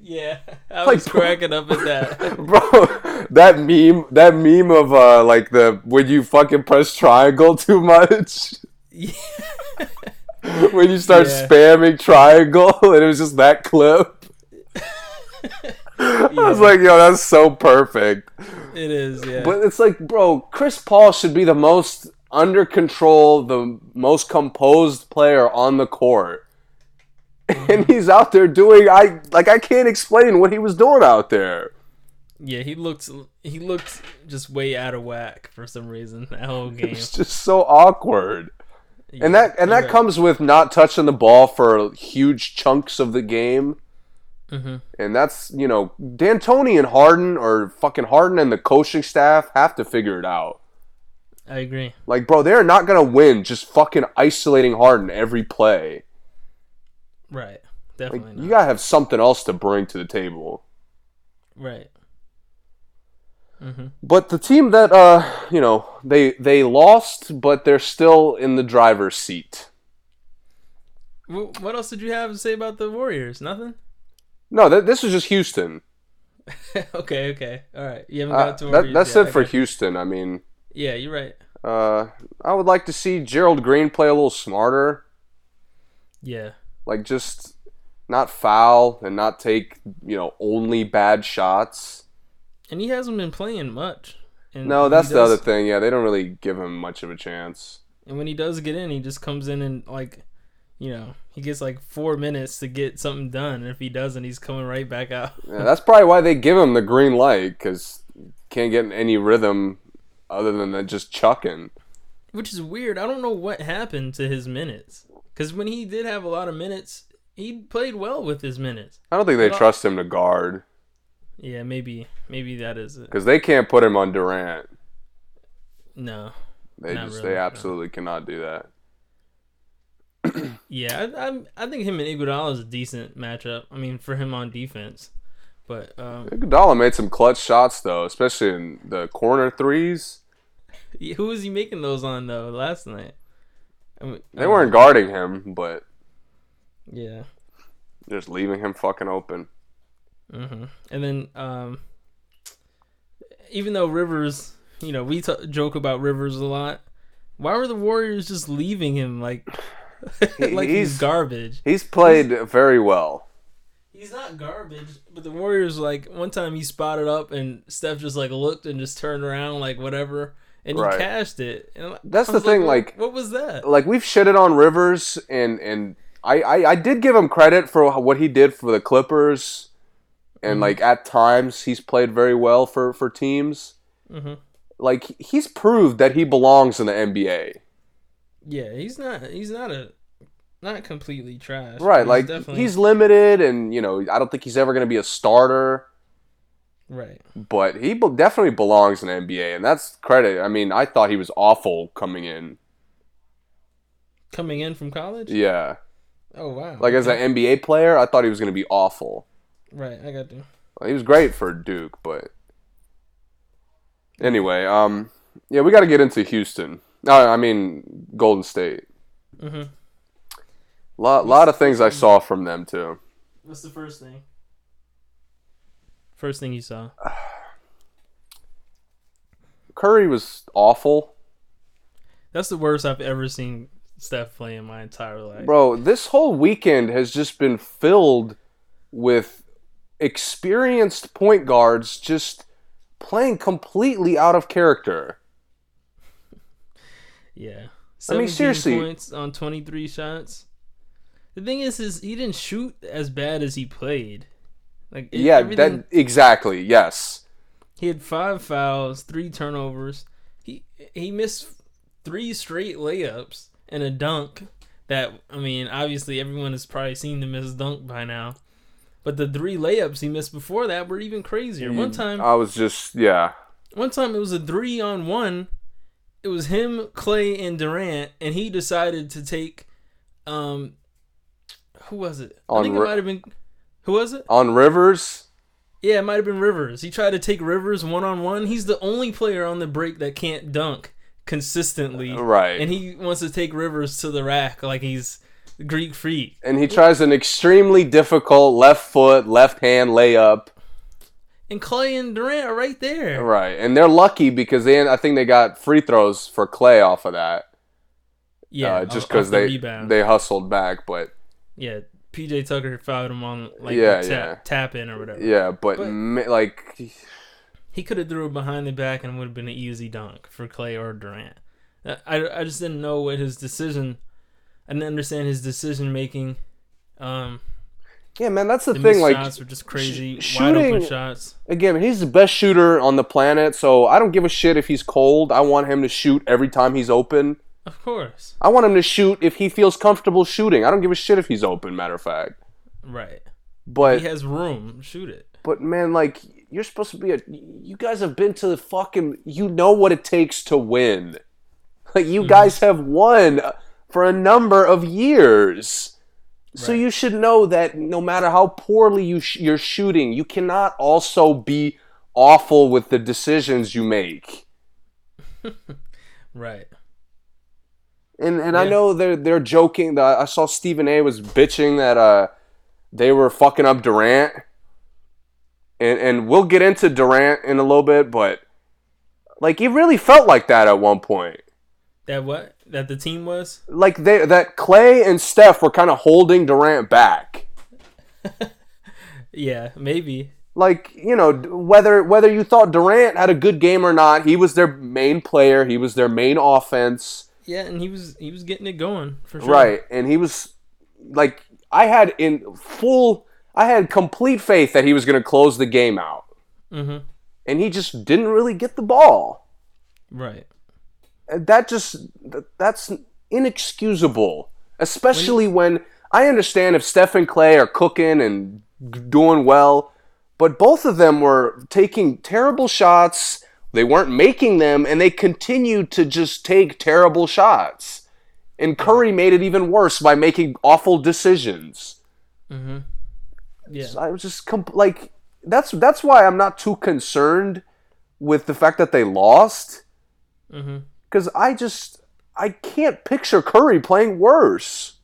yeah, I like, was bro, cracking up at that. Bro, that meme, that meme of, uh, like, the when you fucking press triangle too much. Yeah. When you start yeah. spamming triangle, and it was just that clip. yeah. I was like, yo, that's so perfect. It is, yeah. But it's like, bro, Chris Paul should be the most under control, the most composed player on the court. Mm-hmm. And he's out there doing, I like, I can't explain what he was doing out there. Yeah, he looked, he looked just way out of whack for some reason that whole game. It's just so awkward. Yeah, and that and that right. comes with not touching the ball for huge chunks of the game. Mm-hmm. And that's, you know, D'Antoni and Harden, or fucking Harden and the coaching staff, have to figure it out. I agree. Like, bro, they're not going to win just fucking isolating Harden every play. Right. Definitely like, not. You got to have something else to bring to the table. Right. Mm-hmm. But the team that, uh, you know, they they lost, but they're still in the driver's seat. What else did you have to say about the Warriors? Nothing? No, th- this is just Houston. okay, okay. All right. You haven't got uh, to Warriors that, That's yet. it for okay. Houston, I mean. Yeah, you're right. Uh, I would like to see Gerald Green play a little smarter. Yeah. Like, just not foul and not take, you know, only bad shots. And he hasn't been playing much. And no, that's does, the other thing. Yeah, they don't really give him much of a chance. And when he does get in, he just comes in and, like, you know, he gets, like, four minutes to get something done. And if he doesn't, he's coming right back out. Yeah, that's probably why they give him the green light, because he can't get in any rhythm other than just chucking. Which is weird. I don't know what happened to his minutes. Because when he did have a lot of minutes, he played well with his minutes. I don't think they but trust him to guard. Yeah, maybe maybe that is it. Because they can't put him on Durant. No. They just really, they absolutely no. cannot do that. yeah, I, I I think him and Iguodala is a decent matchup. I mean, for him on defense. But um, Iguodala made some clutch shots, though, especially in the corner threes. Who was he making those on, though, last night? I mean, they weren't guarding him, but... Yeah. Just leaving him fucking open. Mm-hmm. And then, um, even though Rivers, you know, we t- joke about Rivers a lot. Why were the Warriors just leaving him like, like he's, he's garbage? He's played he's, very well. He's not garbage, but the Warriors, like, one time he spotted up and Steph just like looked and just turned around like whatever, and right. he cashed it. And that's the thing. Like, like, what was that? Like, we've shitted on Rivers, and and I, I I did give him credit for what he did for the Clippers. And, like, at times, he's played very well for, for teams. Mm-hmm. Like, he's proved that he belongs in the N B A. Yeah, he's not he's not a not completely trash. Right, like, he's, definitely... he's limited, and, you know, I don't think he's ever going to be a starter. Right. But he be- definitely belongs in the N B A, and that's credit. I mean, I thought he was awful coming in. Coming in from college? Yeah. Oh, wow. Like, as an N B A player, I thought he was going to be awful. Right, I got to. He was great for Duke, but anyway, um, yeah, we got to get into Houston. No, I mean Golden State. Mhm. Lot, lot of things I saw from them too. What's the first thing? First thing you saw? Curry was awful. That's the worst I've ever seen Steph play in my entire life. Bro, this whole weekend has just been filled with experienced point guards just playing completely out of character. Yeah. I mean, seriously. Points on twenty-three shots. The thing is, is he didn't shoot as bad as he played. Like yeah, that exactly. Yes. He had five fouls, three turnovers. He he missed three straight layups and a dunk. That I mean, obviously everyone has probably seen the missed dunk by now. But the three layups he missed before that were even crazier. One time I was just yeah. One time it was a three on one. It was him, Klay, and Durant, and he decided to take um who was it? On I think it might have been Who was it? On Rivers? Yeah, it might have been Rivers. He tried to take Rivers one-on-one. He's the only player on the break that can't dunk consistently. Right. And he wants to take Rivers to the rack like he's Greek freak. And he tries an extremely difficult left foot, left hand layup. And Klay and Durant are right there. Right. And they're lucky because they, I think they got free throws for Klay off of that. Yeah. Uh, just because the they, they hustled back. But yeah. P J Tucker fouled him on like yeah, tap, yeah. tap in or whatever. Yeah, but, but ma- like he could have threw it behind the back and it would have been an easy dunk for Klay or Durant. I, I just didn't know what his decision. I didn't understand his decision making. Um, yeah, man, that's the, the thing. Like shots were just crazy, sh- wide shooting, open shots. Again, he's the best shooter on the planet, so I don't give a shit if he's cold. I want him to shoot every time he's open. Of course. I want him to shoot if he feels comfortable shooting. I don't give a shit if he's open, matter of fact. Right. But if he has room, shoot it. But, man, like, you're supposed to be a... You guys have been to the fucking... You know what it takes to win. Like, you mm. guys have won for a number of years. Right. So you should know that no matter how poorly you sh- you're shooting, you cannot also be awful with the decisions you make. Right. And and yeah. I know they're they're joking. The, I saw Stephen A. was bitching that uh, they were fucking up Durant. And and we'll get into Durant in a little bit, but like it really felt like that at one point. That what? That the team was? Like they that Klay and Steph were kind of holding Durant back. Yeah, maybe. Like, you know, whether whether you thought Durant had a good game or not, he was their main player. He was their main offense. Yeah, and he was he was getting it going for sure. Right, and he was like I had in full, I had complete faith that he was going to close the game out, mm-hmm. and he just didn't really get the ball. Right, and that just that's inexcusable, especially when, when I understand if Steph and Klay are cooking and doing well, but both of them were taking terrible shots. They weren't making them, and they continued to just take terrible shots. And Curry made it even worse by making awful decisions. Mm-hmm. Yeah, so I was just comp- like, that's that's why I'm not too concerned with the fact that they lost, because mm-hmm. I just I can't picture Curry playing worse.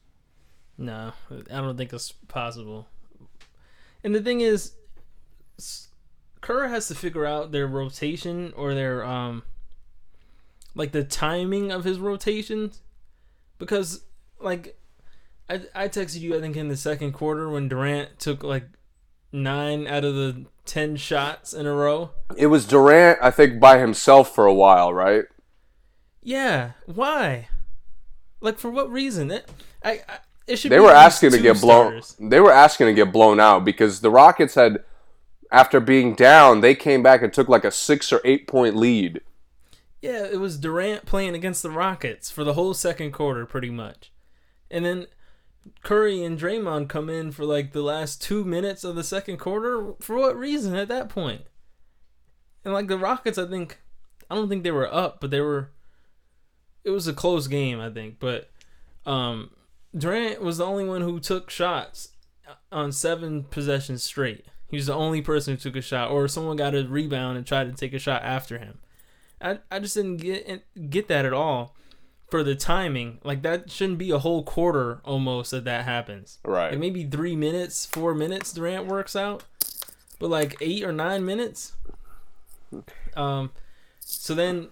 No, I don't think it's possible. And the thing is. Kerr has to figure out their rotation or their, um, like the timing of his rotations, because like I, I texted you, I think in the second quarter when Durant took like nine out of the ten shots in a row. It was Durant, I think, by himself for a while, right? Yeah. Why? Like for what reason? It, I, I it should. They be were asking to get blown. They were asking to get blown out because the Rockets had. After being down, they came back and took like a six or eight point lead. Yeah, it was Durant playing against the Rockets for the whole second quarter, pretty much. And then Curry and Draymond come in for like the last two minutes of the second quarter. For what reason at that point? And like the Rockets, I think, I don't think they were up, but they were, it was a close game, I think. But um, Durant was the only one who took shots on seven possessions straight. He was the only person who took a shot, or someone got a rebound and tried to take a shot after him. I I just didn't get get that at all for the timing. Like, that shouldn't be a whole quarter almost that that happens. Right. Like maybe three minutes, four minutes Durant works out, but like eight or nine minutes. Um, So then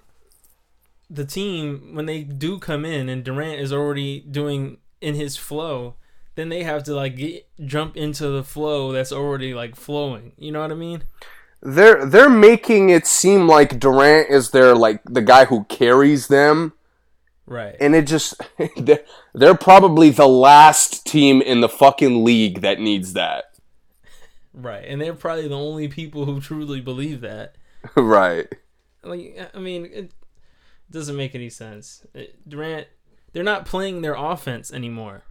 the team, when they do come in and Durant is already doing in his flow, then they have to like get, jump into the flow that's already like flowing. You know what I mean? They're they're making it seem like Durant is their like the guy who carries them. Right. And it just they're, they're probably the last team in the fucking league that needs that. Right. And they're probably the only people who truly believe that. Right. Like I mean, it doesn't make any sense. It, Durant, they're not playing their offense anymore.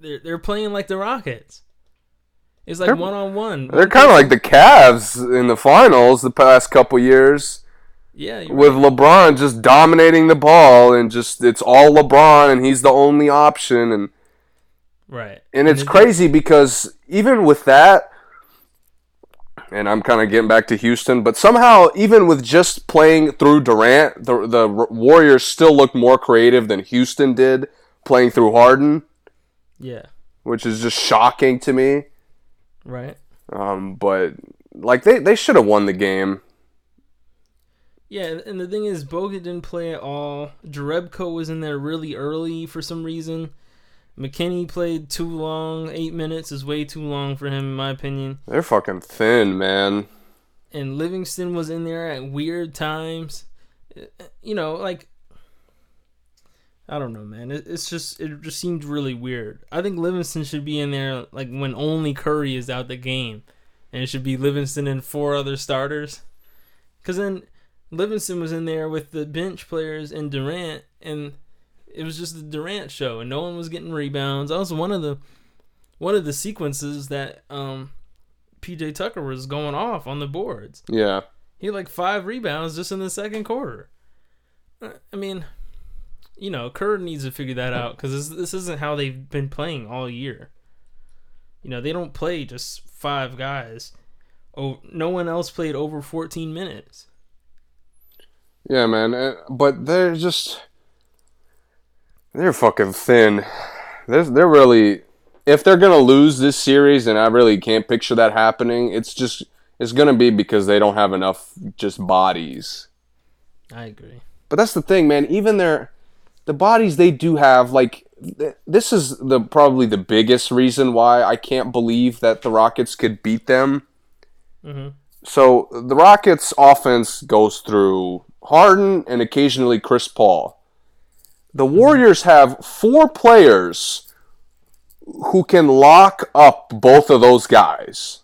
They're they're playing like the Rockets. It's like one on one. They're kind of like the Cavs in the finals the past couple years. Yeah, with right. LeBron just dominating the ball and just it's all LeBron and he's the only option and right. And it's and crazy it, because even with that, and I'm kind of getting back to Houston, but somehow even with just playing through Durant, the the Warriors still look more creative than Houston did playing through Harden. Yeah, which is just shocking to me. Right. Um, but, like, they, they should have won the game. Yeah, and the thing is, Bogut didn't play at all. Jerebko was in there really early for some reason. McKinney played too long. Eight minutes is way too long for him, in my opinion. They're fucking thin, man. And Livingston was in there at weird times. You know, like, I don't know, man. It, it's just it just seemed really weird. I think Livingston should be in there like when only Curry is out the game, and it should be Livingston and four other starters. Because then Livingston was in there with the bench players and Durant, and it was just the Durant show, and no one was getting rebounds. That was one of the one of the sequences that um, P J Tucker was going off on the boards. Yeah, he had like five rebounds just in the second quarter. I mean. You know, Kerr needs to figure that out because this, this isn't how they've been playing all year. You know, they don't play just five guys. Oh, no one else played over fourteen minutes. Yeah, man. But they're just... They're fucking thin. They're, they're really... If they're going to lose this series, and I really can't picture that happening, it's just... It's going to be because they don't have enough just bodies. I agree. But that's the thing, man. Even their... The bodies they do have, like, th- this is the probably the biggest reason why I can't believe that the Rockets could beat them. Mm-hmm. So, the Rockets' offense goes through Harden and occasionally Chris Paul. The Warriors have four players who can lock up both of those guys.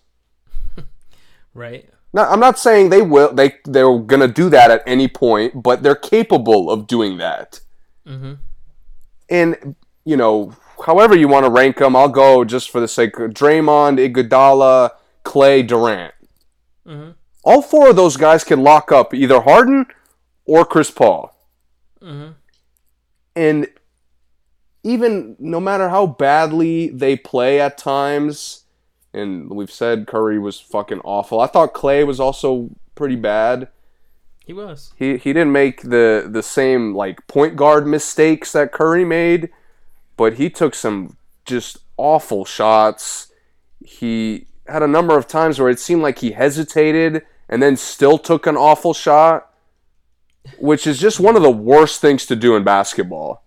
Right. Now, I'm not saying they will, they, they're going to do that at any point, but they're capable of doing that. Mm-hmm. And, you know, however you want to rank them, I'll go just for the sake of Draymond, Iguodala, Klay, Durant. Mm-hmm. All four of those guys can lock up either Harden or Chris Paul. Mm-hmm. And even no matter how badly they play at times, and we've said Curry was fucking awful. I thought Klay was also pretty bad. He was. He he didn't make the, the same like point guard mistakes that Curry made, but he took some just awful shots. He had a number of times where it seemed like he hesitated and then still took an awful shot, which is just one of the worst things to do in basketball.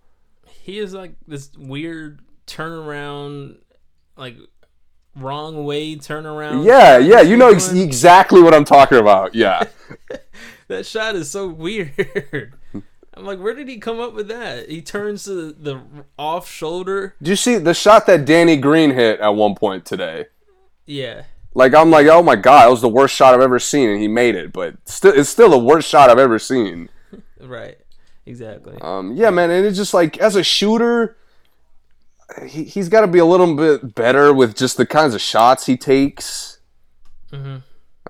He is like this weird turnaround, like wrong way turnaround. Yeah, yeah, you know ex- exactly what I'm talking about. Yeah. That shot is so weird. I'm like, where did he come up with that? He turns to the, the off shoulder. Do you see the shot that Danny Green hit at one point today? Yeah. Like, I'm like, oh my God, it was the worst shot I've ever seen, and he made it. But still, it's still the worst shot I've ever seen. Right. Exactly. Um. Yeah, man, and it's just like, as a shooter, he, he's got to be a little bit better with just the kinds of shots he takes. Mm-hmm.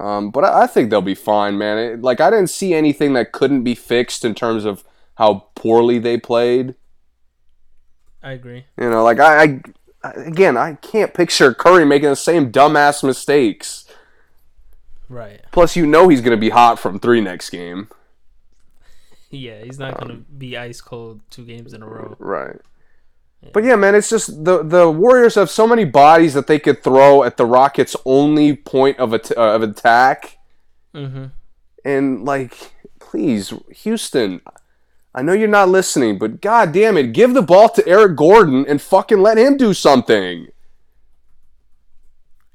Um, but I think they'll be fine, man. It, like, I didn't see anything that couldn't be fixed in terms of how poorly they played. I agree. You know, like, I, I again, I can't picture Curry making the same dumbass mistakes. Right. Plus, you know he's going to be hot from three next game. Yeah, he's not um, going to be ice cold two games in a row. Right. Yeah. But yeah, man, it's just the the Warriors have so many bodies that they could throw at the Rockets' only point of, at- uh, of attack. Mm-hmm. And, like, please, Houston, I know you're not listening, but god damn it, give the ball to Eric Gordon and fucking let him do something.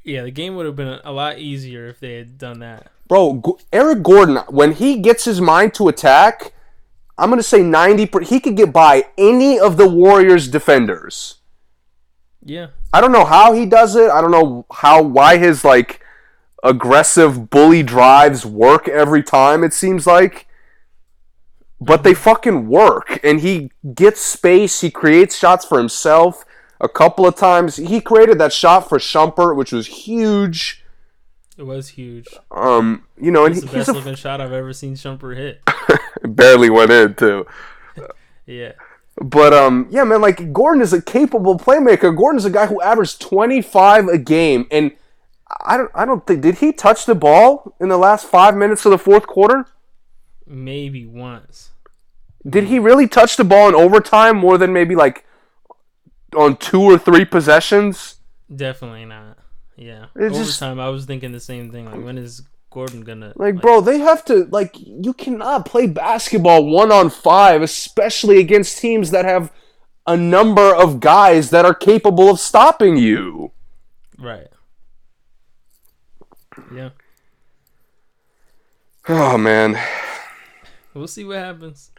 Yeah, the game would have been a lot easier if they had done that. Bro, G- Eric Gordon, when he gets his mind to attack, I'm going to say ninety percent, he could get by any of the Warriors' defenders. Yeah. I don't know how he does it. I don't know how why his, like, aggressive bully drives work every time, it seems like. But they fucking work. And he gets space. He creates shots for himself. A couple of times, he created that shot for Shumpert, which was huge. It was huge. Um, you know, it's and he, the best looking shot I've ever seen Shumpert hit. Barely went in too. Yeah. But um, yeah, man, like Gordon is a capable playmaker. Gordon's a guy who averaged twenty-five a game, and I don't, I don't think did he touch the ball in the last five minutes of the fourth quarter? Maybe once. Did he really touch the ball in overtime more than maybe like? On two or three possessions? Definitely not. Yeah. It's Over just, time, I was thinking the same thing. Like, when is Gordon gonna... Like, like, bro, they have to... Like, you cannot play basketball one-on-five, especially against teams that have a number of guys that are capable of stopping you. Right. Yeah. Oh, man. We'll see what happens.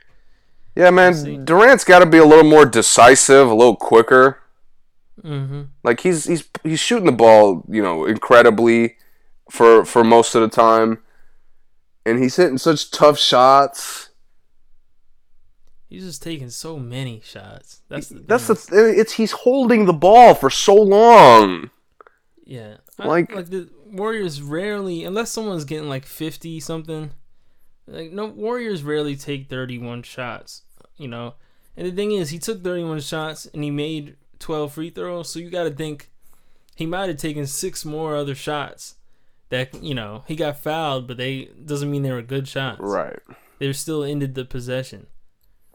Yeah, man, Durant's got to be a little more decisive, a little quicker. Mm-hmm. Like he's he's he's shooting the ball, you know, incredibly for for most of the time, and he's hitting such tough shots. He's just taking so many shots. That's the that's the th- it's he's holding the ball for so long. Yeah, like I, like the Warriors rarely, unless someone's getting like fifty something. Like no, Warriors rarely take thirty-one shots, you know. And the thing is, he took thirty-one shots and he made twelve free throws. So you got to think he might have taken six more other shots. That you know he got fouled, but they doesn't mean they were good shots. Right. They still ended the possession.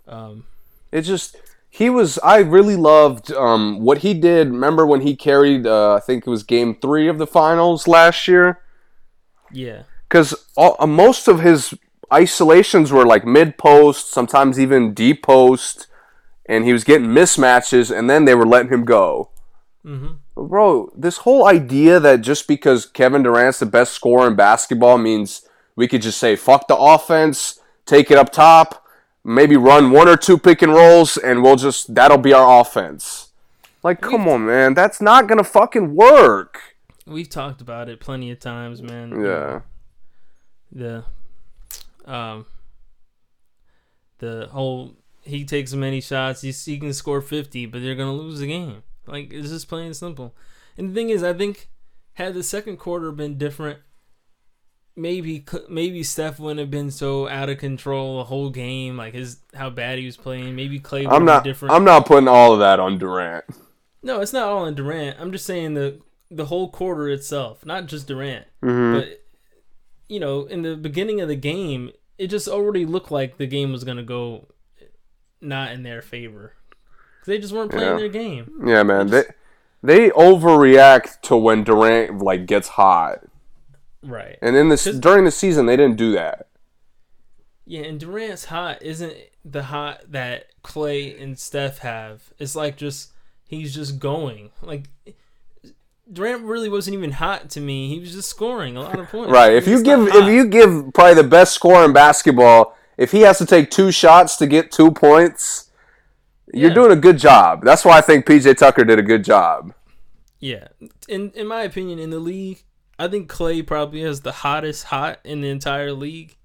Um, it just he was. I really loved um, what he did. Remember when he carried? Uh, I think it was Game Three of the Finals last year. Yeah. Because uh, most of his isolations were like mid-post, sometimes even deep post, and he was getting mismatches, and then they were letting him go. Mm-hmm. Bro, this whole idea that just because Kevin Durant's the best scorer in basketball means we could just say, fuck the offense, take it up top, maybe run one or two pick and rolls, and we'll just, that'll be our offense. Like, come on, man, that's not gonna fucking work. We've talked about it plenty of times, man. Yeah. Yeah. Um, the whole he takes many shots, he, he can score fifty, but they're gonna lose the game. Like, it's just plain and simple. And the thing is, I think had the second quarter been different, maybe maybe Steph wouldn't have been so out of control the whole game, like his how bad he was playing. Maybe Klay would have been different. I'm not putting all of that on Durant. No, it's not all on Durant. I'm just saying the the whole quarter itself, not just Durant, mm-hmm. but you know, in the beginning of the game. It just already looked like the game was going to go not in their favor. Because they just weren't playing yeah. their game. Yeah, man. They, just... they overreact to when Durant, like, gets hot. Right. And in this during the season, they didn't do that. Yeah, and Durant's hot isn't the hot that Klay and Steph have. It's like just, he's just going. Like, Durant really wasn't even hot to me. He was just scoring a lot of points. Right. If you give if you give probably the best scorer in basketball, if he has to take two shots to get two points, you're yeah. doing a good job. That's why I think P J Tucker did a good job. Yeah. In in my opinion, in the league, I think Klay probably is the hottest hot in the entire league.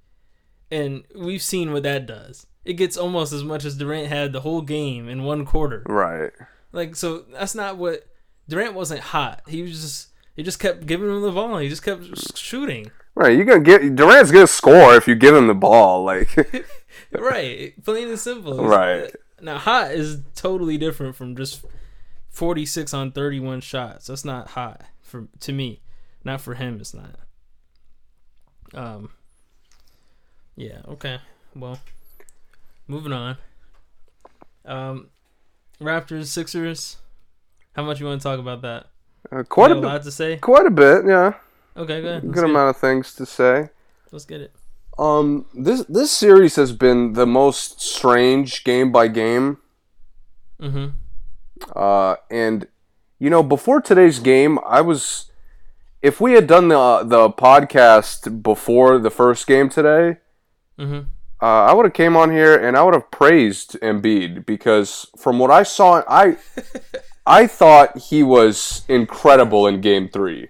And we've seen what that does. It gets almost as much as Durant had the whole game in one quarter. Right. Like, so that's not what... Durant wasn't hot. He was just he just kept giving him the ball. He just kept shooting. Right, you're gonna get Durant's gonna score if you give him the ball, like. Right, plain and simple. Right now, hot is totally different from just forty-six on thirty-one shots. That's not hot for to me. Not for him. It's not. Um. Yeah. Okay. Well, moving on. Um, Raptors, Sixers. How much you want to talk about that? Uh, quite a bit. A lot to say? Quite a bit, yeah. Okay, go ahead. Good amount of things to say. Let's get it. Um, this this series has been the most strange game by game. Mm-hmm. Uh, and you know, before today's game, I was. If we had done the the podcast before the first game today, mm-hmm. uh, I would have came on here and I would have praised Embiid because from what I saw, I I thought he was incredible in Game Three.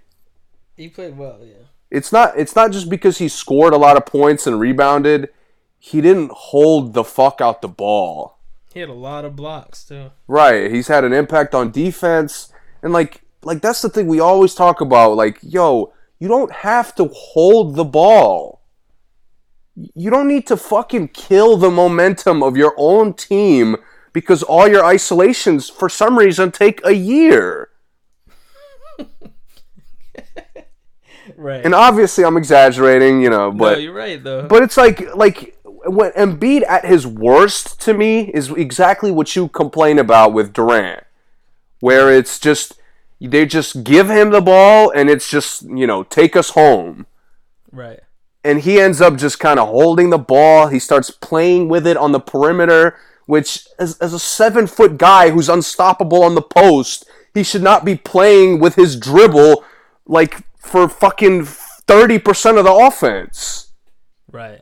He played well, yeah. It's not it's not just because he scored a lot of points and rebounded. He didn't hold the fuck out the ball. He had a lot of blocks too. Right, he's had an impact on defense and like. Like, that's the thing we always talk about. Like, yo, you don't have to hold the ball. You don't need to fucking kill the momentum of your own team because all your isolations, for some reason, take a year. Right. And obviously I'm exaggerating, you know, but... No, you're right, though. But it's like, like, when Embiid at his worst, to me, is exactly what you complain about with Durant. Where it's just... They just give him the ball, and it's just, you know, take us home. Right. And he ends up just kind of holding the ball. He starts playing with it on the perimeter, which, as, as a seven-foot guy who's unstoppable on the post, he should not be playing with his dribble, like, for fucking thirty percent of the offense. Right.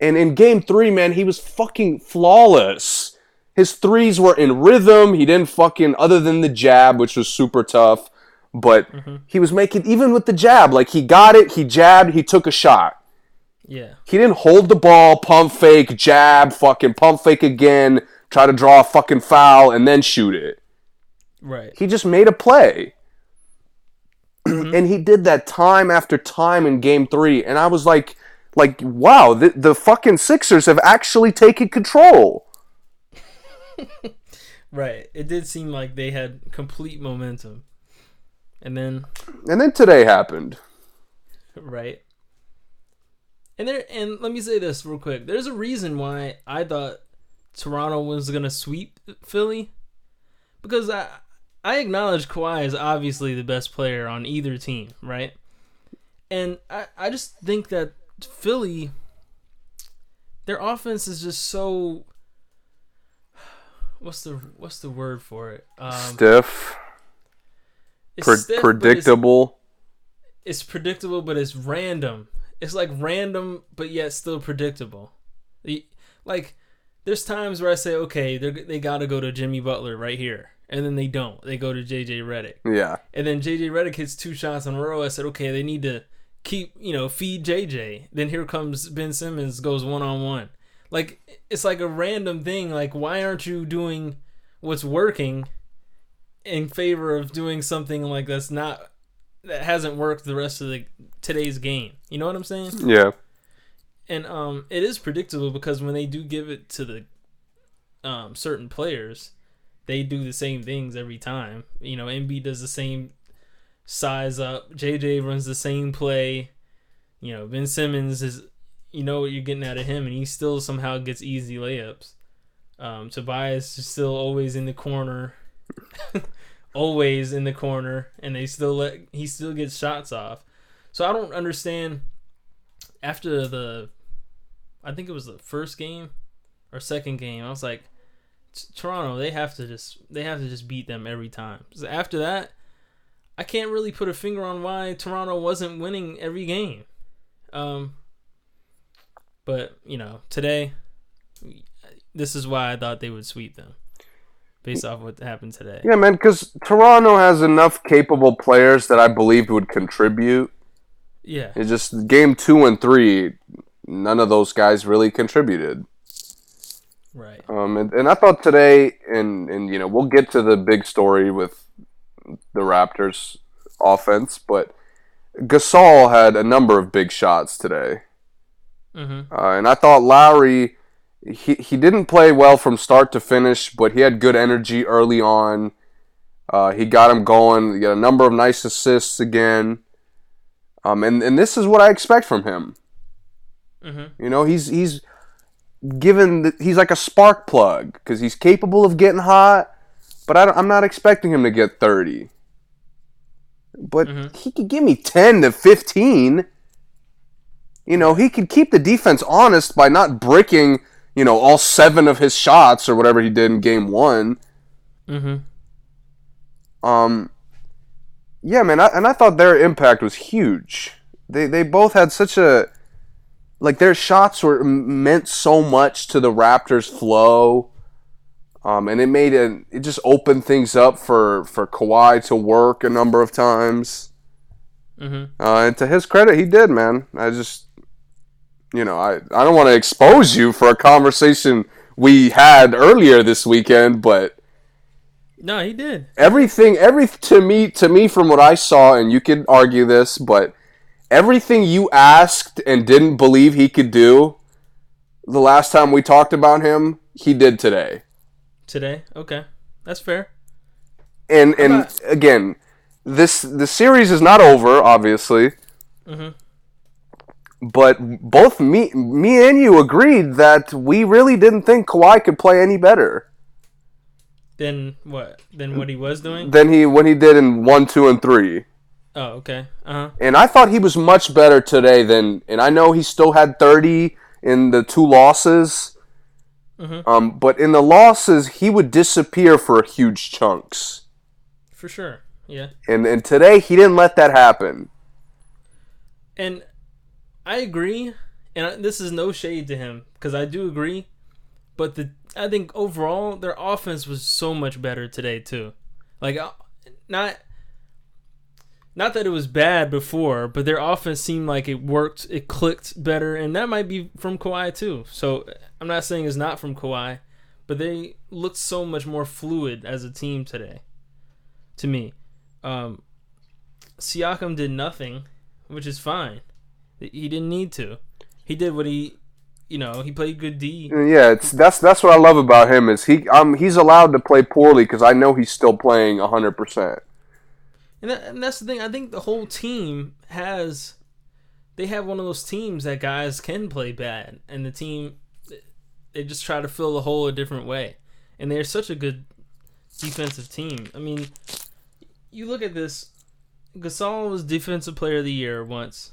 And in Game three, man, he was fucking flawless. His threes were in rhythm. He didn't fucking, other than the jab, which was super tough. But mm-hmm. he was making, even with the jab, like he got it, he jabbed, he took a shot. Yeah. He didn't hold the ball, pump fake, jab, fucking pump fake again, try to draw a fucking foul, and then shoot it. Right. He just made a play. Mm-hmm. And he did that time after time in Game three. And I was like, like, wow, the, the fucking Sixers have actually taken control. Right. It did seem like they had complete momentum. And then And then today happened. Right. And there and let me say this real quick. There's a reason why I thought Toronto was gonna sweep Philly. Because I I acknowledge Kawhi is obviously the best player on either team, right? And I, I just think that Philly, their offense is just so What's the what's the word for it? Um, stiff. It's Pre- stiff, predictable. It's, it's predictable, but it's random. It's like random, but yet still predictable. Like there's times where I say, okay, they they gotta go to Jimmy Butler right here, and then they don't. They go to J J Redick. Yeah. And then J J Redick hits two shots in a row. I said, okay, they need to keep you know feed J J. Then here comes Ben Simmons, goes one on one. Like, it's like a random thing. Like, why aren't you doing what's working in favor of doing something like that's not, that hasn't worked the rest of the today's game? You know what I'm saying? Yeah. And um, it is predictable because when they do give it to the um certain players, they do the same things every time. You know, Embiid does the same size up. J J runs the same play. You know, Ben Simmons is... You know what you're getting out of him, and he still somehow gets easy layups. Um, Tobias is still always in the corner, always in the corner, and they still let he still gets shots off. So I don't understand. After the, I think it was the first game or second game, I was like, Toronto, they have to just they have to just beat them every time. So after that, I can't really put a finger on why Toronto wasn't winning every game. Um. But, you know, today, this is why I thought they would sweep them, based off what happened today. Yeah, man, because Toronto has enough capable players that I believed would contribute. Yeah. It's just game two and three, none of those guys really contributed. Right. Um, and, and I thought today, and, and, you know, we'll get to the big story with the Raptors' offense, but Gasol had a number of big shots today. Mm-hmm. Uh, and I thought Lowry, he, he didn't play well from start to finish, but he had good energy early on. Uh, he got him going. He got a number of nice assists again. Um, and, and this is what I expect from him. Mm-hmm. You know, he's he's given the, he's like a spark plug because he's capable of getting hot, but I don't, I'm not expecting him to get thirty. But mm-hmm. he could give me ten to fifteen. You know, he could keep the defense honest by not bricking, you know, all seven of his shots or whatever he did in game one. Mm-hmm. Um, yeah, man, I, and I thought their impact was huge. They they both had such a... Like, their shots were meant so much to the Raptors' flow. Um, and it made it... It just opened things up for, for Kawhi to work a number of times. Mm-hmm. Uh, and to his credit, he did, man. I just... You know, I, I don't want to expose you for a conversation we had earlier this weekend, but... No, he did. Everything, every to me, to me, from what I saw, and you could argue this, but everything you asked and didn't believe he could do the last time we talked about him, he did today. Today? Okay. That's fair. And How and about... again, this the series is not over, obviously. Mm-hmm. But both me, me and you agreed that we really didn't think Kawhi could play any better than what than what he was doing. Than he what he did in one, two, and three. Oh, okay. Uh huh. And I thought he was much better today than. And I know he still had thirty in the two losses. Mm-hmm. Um, but in the losses, he would disappear for huge chunks. For sure. Yeah. And and today he didn't let that happen. And I agree, and this is no shade to him, because I do agree, but the I think overall, their offense was so much better today, too. Like, not not that it was bad before, but their offense seemed like it worked, it clicked better, and that might be from Kawhi, too. So, I'm not saying it's not from Kawhi, but they looked so much more fluid as a team today, to me. Um, Siakam did nothing, which is fine. He didn't need to. He did what he, you know, he played good D. Yeah, it's that's that's what I love about him is he um he's allowed to play poorly because I know he's still playing one hundred percent. And that, and that's the thing. I think the whole team has, they have one of those teams that guys can play bad, and the team, they just try to fill the hole a different way. And they're such a good defensive team. I mean, you look at this. Gasol was Defensive Player of the Year once.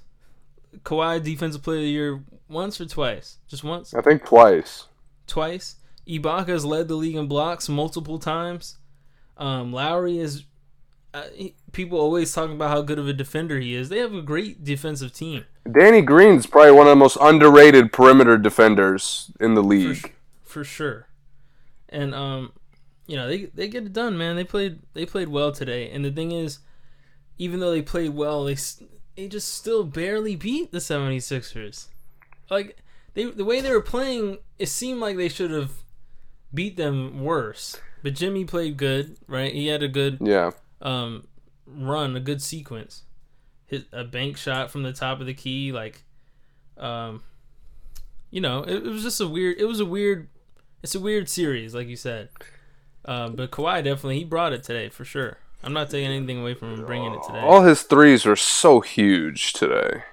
Kawhi Defensive Player of the Year once or twice? Just once? I think twice. Twice. Ibaka's led the league in blocks multiple times. Um, Lowry is... Uh, he, people always talk about how good of a defender he is. They have a great defensive team. Danny Green's probably one of the most underrated perimeter defenders in the league. For, for sure. And, um, you know, they they get it done, man. They played they played well today. And the thing is, even though they played well, they... They just still barely beat the 76ers. Like, they the way they were playing, it seemed like they should have beat them worse. But Jimmy played good, right? He had a good yeah. um, run, a good sequence. Hit a bank shot from the top of the key. Like, um, you know, it, it was just a weird, it was a weird, it's a weird series, like you said. Uh, but Kawhi definitely, he brought it today for sure. I'm not taking anything away from him bringing it today. All his threes were so huge today.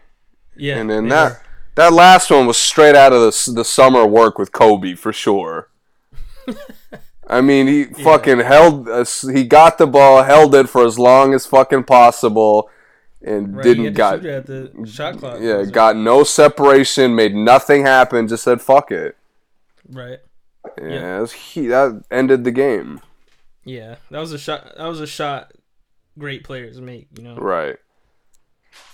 Yeah. And then that, that last one was straight out of the, the summer work with Kobe for sure. I mean, he yeah. fucking held us. He got the ball, held it for as long as fucking possible, and right, didn't got the shot clock. Yeah, got right. no separation, made nothing happen, just said fuck it. Right. Yeah, yeah. That, was, he, that ended the game. Yeah, that was a shot. That was a shot. Great players make, you know. Right.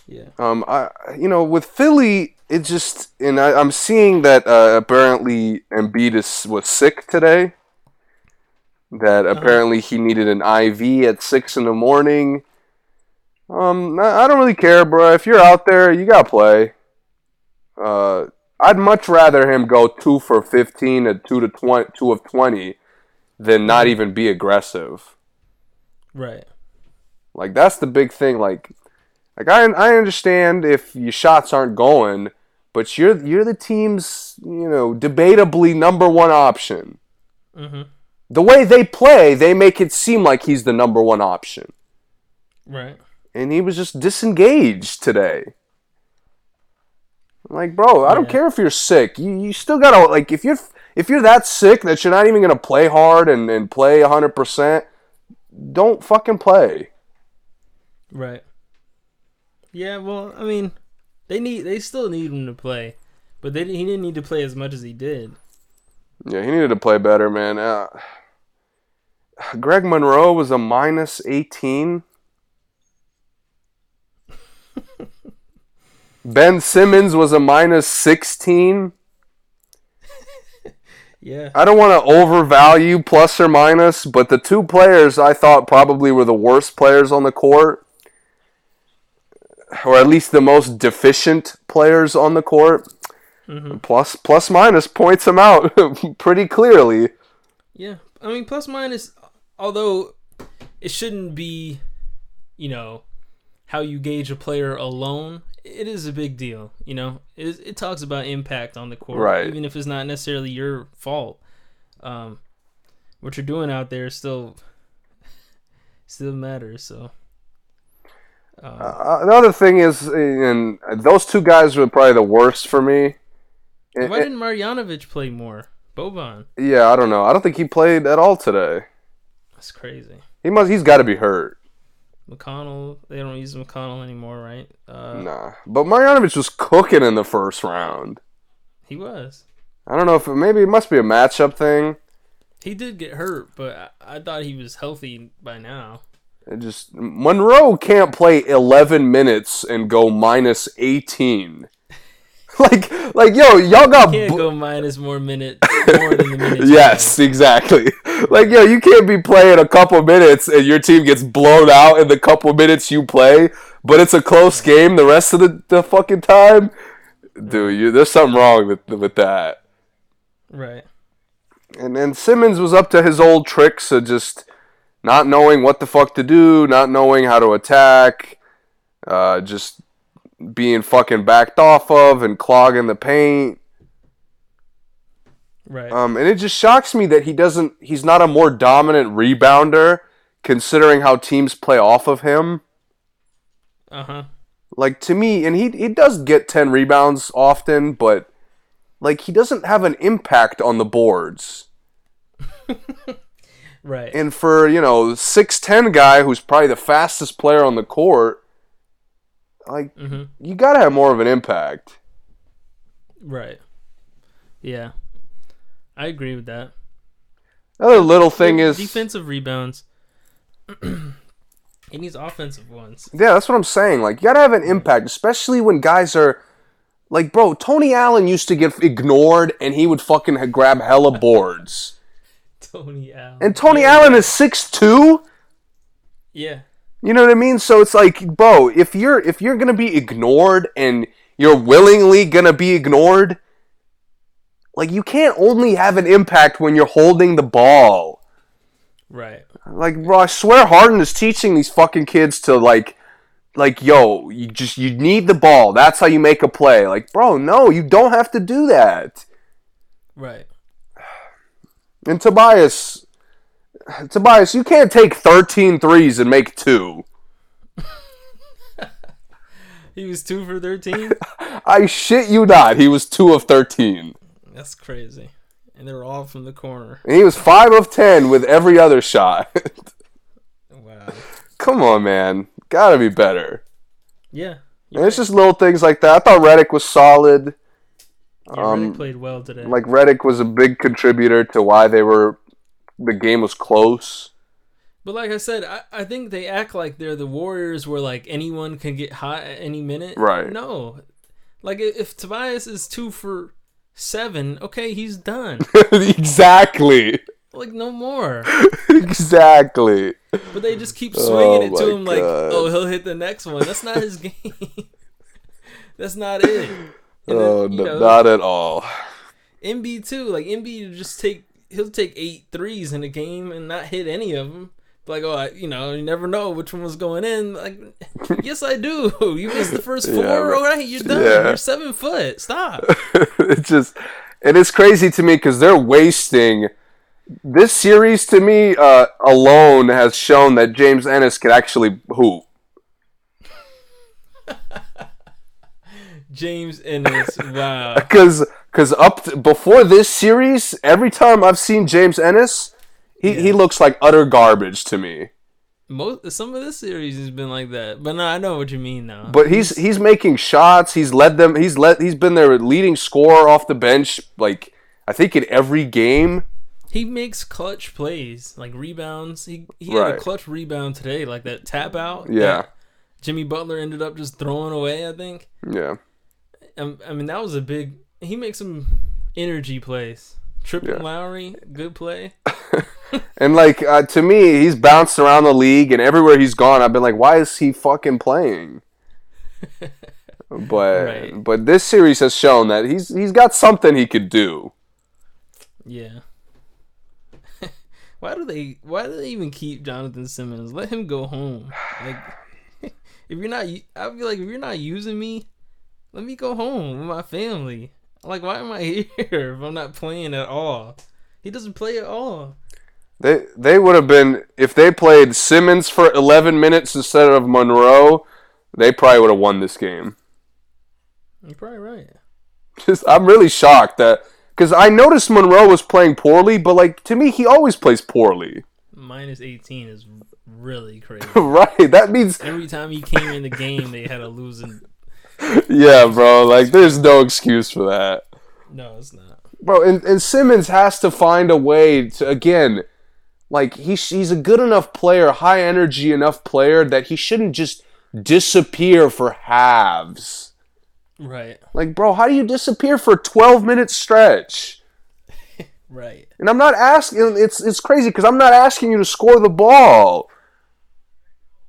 Yeah. Um. I. You know, with Philly, it just and I, I'm seeing that uh, apparently Embiid is, was sick today. That apparently uh-huh. he needed an I V at six in the morning. Um. I, I don't really care, bro. If you're out there, you gotta play. Uh. I'd much rather him go two for fifteen and two to twenty, two of twenty. Than not even be aggressive. Right. Like, that's the big thing. Like, like I I understand if your shots aren't going, but you're you're the team's, you know, debatably number one option. Mm-hmm. The way they play, they make it seem like he's the number one option. Right. And he was just disengaged today. Like, bro, I don't yeah. care if you're sick. You you still gotta, like, if you're... If you're that sick that you're not even going to play hard and, and play one hundred percent, don't fucking play. Right. Yeah, well, I mean, They need. They still need him to play, but they he didn't need to play as much as he did. Yeah, he needed to play better, man. Uh, Greg Monroe was a minus eighteen. Ben Simmons was a minus sixteen. Yeah. I don't want to overvalue plus or minus, but the two players I thought probably were the worst players on the court, or at least the most deficient players on the court, mm-hmm. plus plus minus points them out pretty clearly. Yeah. I mean, plus minus, although it shouldn't be, you know, how you gauge a player alone, it is a big deal, you know. It, is, it talks about impact on the court, right. Even if it's not necessarily your fault. Um, what you're doing out there still, still matters. So uh, uh, another thing is, and those two guys were probably the worst for me. Why it, didn't Marjanovic play more? Boban. Yeah, I don't know. I don't think he played at all today. That's crazy. He must. He's got to be hurt. McConnell, they don't use McConnell anymore, right? Uh, nah, but Marjanovic was cooking in the first round. He was. I don't know if it, maybe it must be a matchup thing. He did get hurt, but I, I thought he was healthy by now. It just Monroe can't play eleven minutes and go minus eighteen. like, like, yo, y'all got you can't bu- go minus more minute more than the minutes. Yes, right? Exactly. Like, yo, you can't be playing a couple minutes and your team gets blown out in the couple minutes you play, but it's a close game the rest of the, the fucking time. Dude, you, there's something wrong with with that. Right. And then Simmons was up to his old tricks of just not knowing what the fuck to do, not knowing how to attack, uh, just being fucking backed off of and clogging the paint. Right. Um, and it just shocks me that he doesn't. He's not a more dominant rebounder, considering how teams play off of him. Uh huh. Like to me, and he he does get ten rebounds often, but like he doesn't have an impact on the boards. Right. And for you know six ten guy who's probably the fastest player on the court, like mm-hmm. you gotta have more of an impact. Right. Yeah. I agree with that. Another little thing is... defensive rebounds. He needs offensive ones. Yeah, that's what I'm saying. Like, you gotta have an impact, especially when guys are... Like, bro, Tony Allen used to get ignored, and he would fucking grab hella boards. Tony Allen. And Tony yeah. Allen is six two? Yeah. You know what I mean? So it's like, bro, if you're if you're gonna be ignored, and you're willingly gonna be ignored... Like, you can't only have an impact when you're holding the ball. Right. Like, bro, I swear Harden is teaching these fucking kids to, like, like, yo, you just, you need the ball. That's how you make a play. Like, bro, no, you don't have to do that. Right. And Tobias, Tobias, you can't take thirteen threes and make two. He was two for thirteen? I shit you not. He was two of thirteen. That's crazy. And they were all from the corner. And he was five of ten with every other shot. Wow. Come on, man. Gotta be better. Yeah. And it's right. Just little things like that. I thought Redick was solid. Yeah, um, Redick played well today. Like, Redick was a big contributor to why they were... The game was close. But like I said, I, I think they act like they're the Warriors where, like, anyone can get hot at any minute. Right. No. Like, if Tobias is two for... seven, okay, he's done. Exactly. Like, no more. Exactly. But they just keep swinging oh it to him God. Like, oh, he'll hit the next one. That's not his game. That's not it. And oh, then, you know, not at all. Embiid, too. Like, Embiid just take, he'll take eight threes in a game and not hit any of them. Like, oh, I, you know, you never know which one was going in. Like, yes, I do. You missed the first four, yeah, all right? You're done. Yeah. You're seven foot. Stop. It's just, and it's crazy to me because they're wasting. This series to me uh, alone has shown that James Ennis can actually hoop. James Ennis, wow. Because because up to, before this series, every time I've seen James Ennis. He yeah. he looks like utter garbage to me. Most some of this series has been like that, but no, I know what you mean though. But he's he's making shots. He's led them. He's led. He's been their leading scorer off the bench. Like I think in every game, he makes clutch plays, like rebounds. He he right. had a clutch rebound today, like that tap out. Yeah, Jimmy Butler ended up just throwing away, I think. Yeah, I, I mean that was a big. He makes some energy plays. Triple yeah. Lowry, good play. And, like, uh, to me, he's bounced around the league, and everywhere he's gone, I've been like, why is he fucking playing? But right. but this series has shown that he's he's got something he could do. Yeah. why do they Why do they even keep Jonathan Simmons? Let him go home. Like, if you're not, I feel like if you're not using me, let me go home with my family. Like, why am I here if I'm not playing at all? He doesn't play at all. They they would have been, if they played Simmons for eleven minutes instead of Monroe, they probably would have won this game. You're probably right. Just, I'm really shocked that, because I noticed Monroe was playing poorly, but, like, to me, he always plays poorly. minus eighteen is really crazy. Right, that means... Every time he came in the game, they had a losing... Yeah, bro, like, there's no excuse for that. No, it's not. Bro, and, and Simmons has to find a way to, again, like, he, he's a good enough player, high-energy enough player that he shouldn't just disappear for halves. Right. Like, bro, how do you disappear for a twelve-minute stretch? Right. And I'm not asking, it's, it's crazy, because I'm not asking you to score the ball.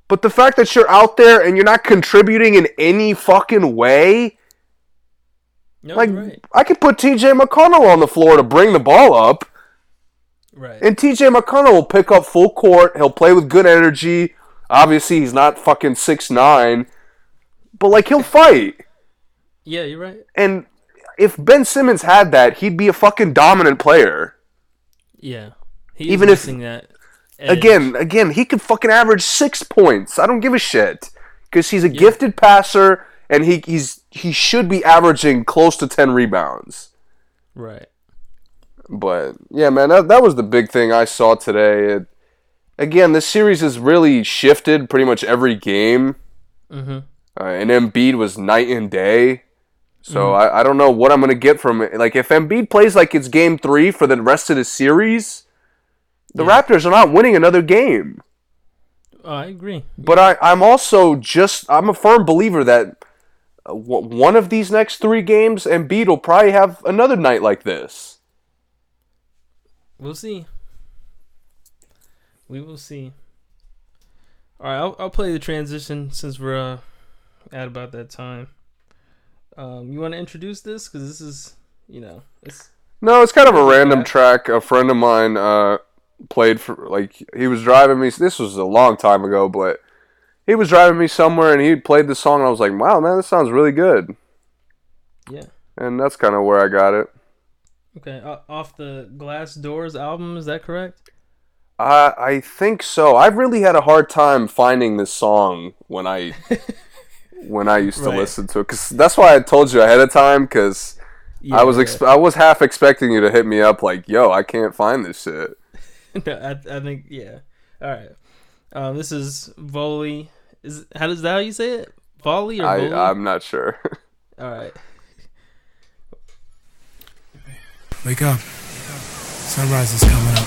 But the fact that you're out there and you're not contributing in any fucking way, no, like right. I could put T J McConnell on the floor to bring the ball up, right? And T J McConnell will pick up full court. He'll play with good energy. Obviously, he's not fucking six nine, but like he'll fight. Yeah, you're right. And if Ben Simmons had that, he'd be a fucking dominant player. Yeah, he's even missing if, that. Again, again, he could fucking average six points. I don't give a shit because he's a yeah. gifted passer, and he he's he should be averaging close to ten rebounds. Right. But yeah, man, that that was the big thing I saw today. It, again, this series has really shifted pretty much every game, mm-hmm. uh, and Embiid was night and day. So mm-hmm. I, I don't know what I'm gonna get from it. Like if Embiid plays like it's game three for the rest of the series. The yeah. Raptors are not winning another game. Uh, I agree. But I, I'm also just... I'm a firm believer that one of these next three games, Embiid will probably have another night like this. We'll see. We will see. All right, I'll, I'll play the transition since we're uh, at about that time. Um, you want to introduce this? Because this is, you know... It's, no, it's kind of a random yeah. track. A friend of mine... Uh, played for, like, he was driving me, this was a long time ago, but he was driving me somewhere and he played the song and I was like, wow, man, this sounds really good. Yeah. And that's kind of where I got it. Okay. Uh, off the Glass Doors album, is that correct? I, I think so. I've really had a hard time finding this song when I, when I used to right. listen to it. Cause that's why I told you ahead of time. Cause yeah, I was, yeah. exp- I was half expecting you to hit me up like, yo, I can't find this shit. No, I, I think yeah. All right, um, this is Volley. Is how does that how you say it? Volley or Volley? I, I'm not sure. All right. Wake up! Sunrise is coming up.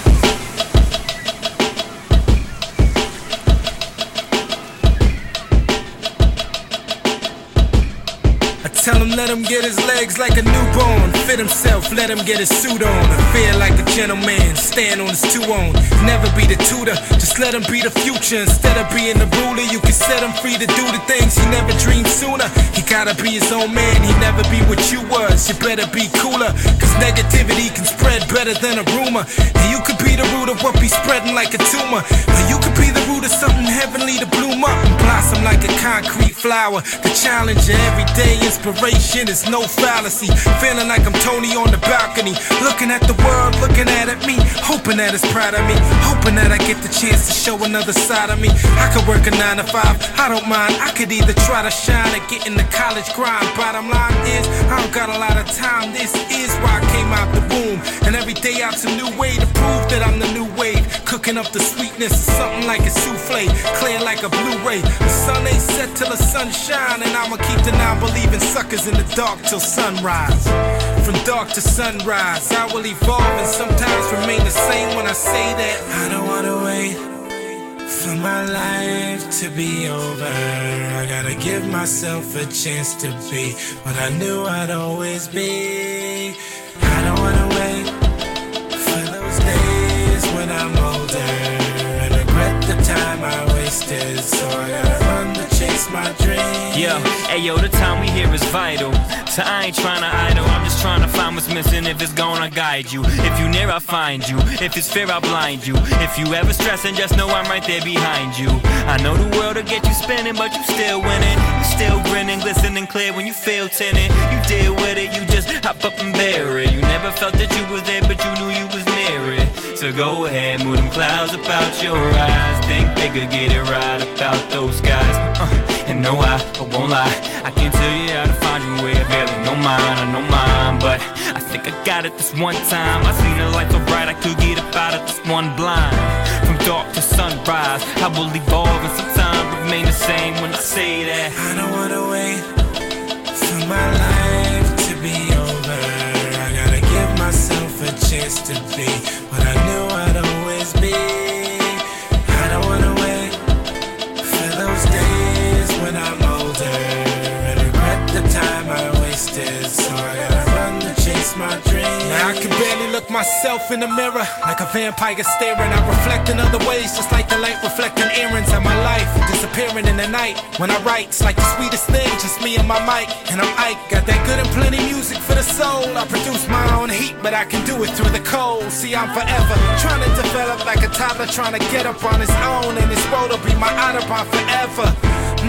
I tell him let him get his legs like a newborn. Fit himself, let him get his suit on. I feel like a gentleman, stand on his two-own. Never be the tutor, just let him be the future. Instead of being the ruler, you can set him free to do the things he never dreamed sooner. He gotta be his own man, he never be what you was. You better be cooler, cause negativity can spread better than a rumor. And you could be the root of what be spreading like a tumor. Or you could be the root of something heavenly to bloom up and blossom like a concrete flower. The challenger every day is inspiration is no fallacy. Feeling like I'm Tony on the balcony, looking at the world, looking out at me, hoping that it's proud of me, hoping that I get the chance to show another side of me. I could work a nine to five, I don't mind. I could either try to shine or get in the college grind. Bottom line is, I don't got a lot of time. This is why I came out the womb, and every day out's a new way to prove that I'm the new wave. Cooking up the sweetness of something like a souffle, clear like a Blu-ray. The sun ain't set till the sun shine, and I'ma keep the non-believing suckers in the dark till sunrise. From dark to sunrise, I will evolve and sometimes remain the same when I say that. I don't wanna wait for my life to be over. I gotta give myself a chance to be what I knew I'd always be. I don't wanna wait for those days when I'm older and regret the time I wasted, so I gotta run the chase my dream. Yo, ayo, the time we here is vital. So I ain't tryna idle, I'm just tryna find what's missing. If it's gone, I guide you. If you near, I find you. If it's fear, I blind you. If you ever stressing, just know I'm right there behind you. I know the world'll get you spinning, but you still winning. You still grinning, glistening clear when you feel tinted. You deal with it, you just hop up and bear it. You never felt that you was there, but you knew you was near it. So go ahead, move them clouds about your eyes. Think bigger, get it right about those skies. Uh. And no, I, I won't lie, I can't tell you how to find you where you're barely no mine, I know mine, but I think I got it this one time. I seen a light so bright I could get up out of this one blind. From dark to sunrise, I will evolve and sometimes remain the same when I say that. I don't wanna wait for my life to be over. I gotta give myself a chance to be what I knew I'd always be. I don't wanna wait for those days when I'm older and regret the time I wasted, so I gotta run to chase my dream. Now I can barely look myself in the mirror, like a vampire staring. I reflect in other ways, just like the light reflecting errands of my life, disappearing in the night. When I write, it's like the sweetest thing, just me and my mic. And I'm Ike, got that good and plenty music for the soul. I produce my own heat, but I can do it through the cold. See, I'm forever trying to develop like a toddler, trying to get up on his own. And this road'll be my Autobahn forever.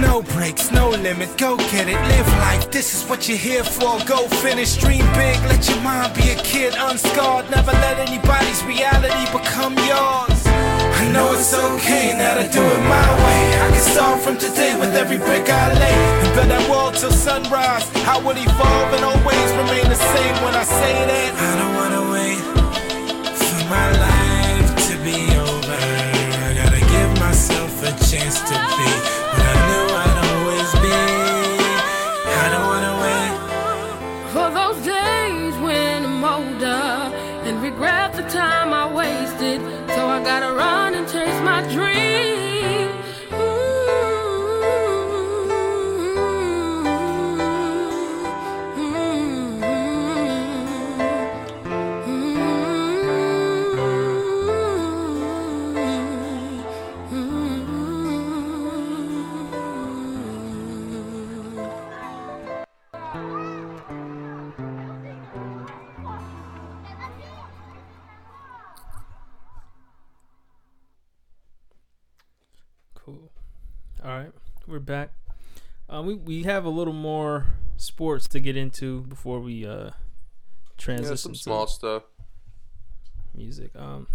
No breaks, no limit, go get it, live life, this is what you're here for, go finish, dream big, let your mind be a kid, unscarred, never let anybody's reality become yours. I know it's okay now to do it my way, I can start from today with every brick I lay, and build that wall till sunrise, I will evolve and always remain the same when I say that. I don't wanna wait for my life to be over, I gotta give myself a chance to be. Time I wasted, so I gotta run and chase my dream. Mm-hmm. Mm-hmm. Mm-hmm. We're back. Uh, we we have a little more sports to get into before we uh, transition. Yeah, some to small stuff. Music. Um,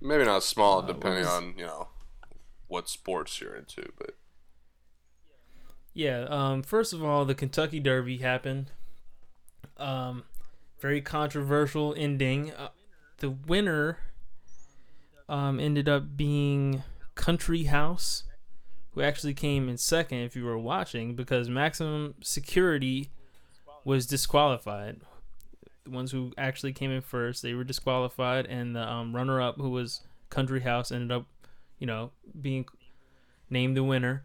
Maybe not small, uh, depending on you know what sports you're into, but yeah. Um, first of all, the Kentucky Derby happened. Um, very controversial ending. Uh, the winner um ended up being Country House, who actually came in second if you were watching, because Maximum Security was disqualified. The ones who actually came in first, they were disqualified, and the um, runner-up, who was Country House, ended up, you know, being named the winner.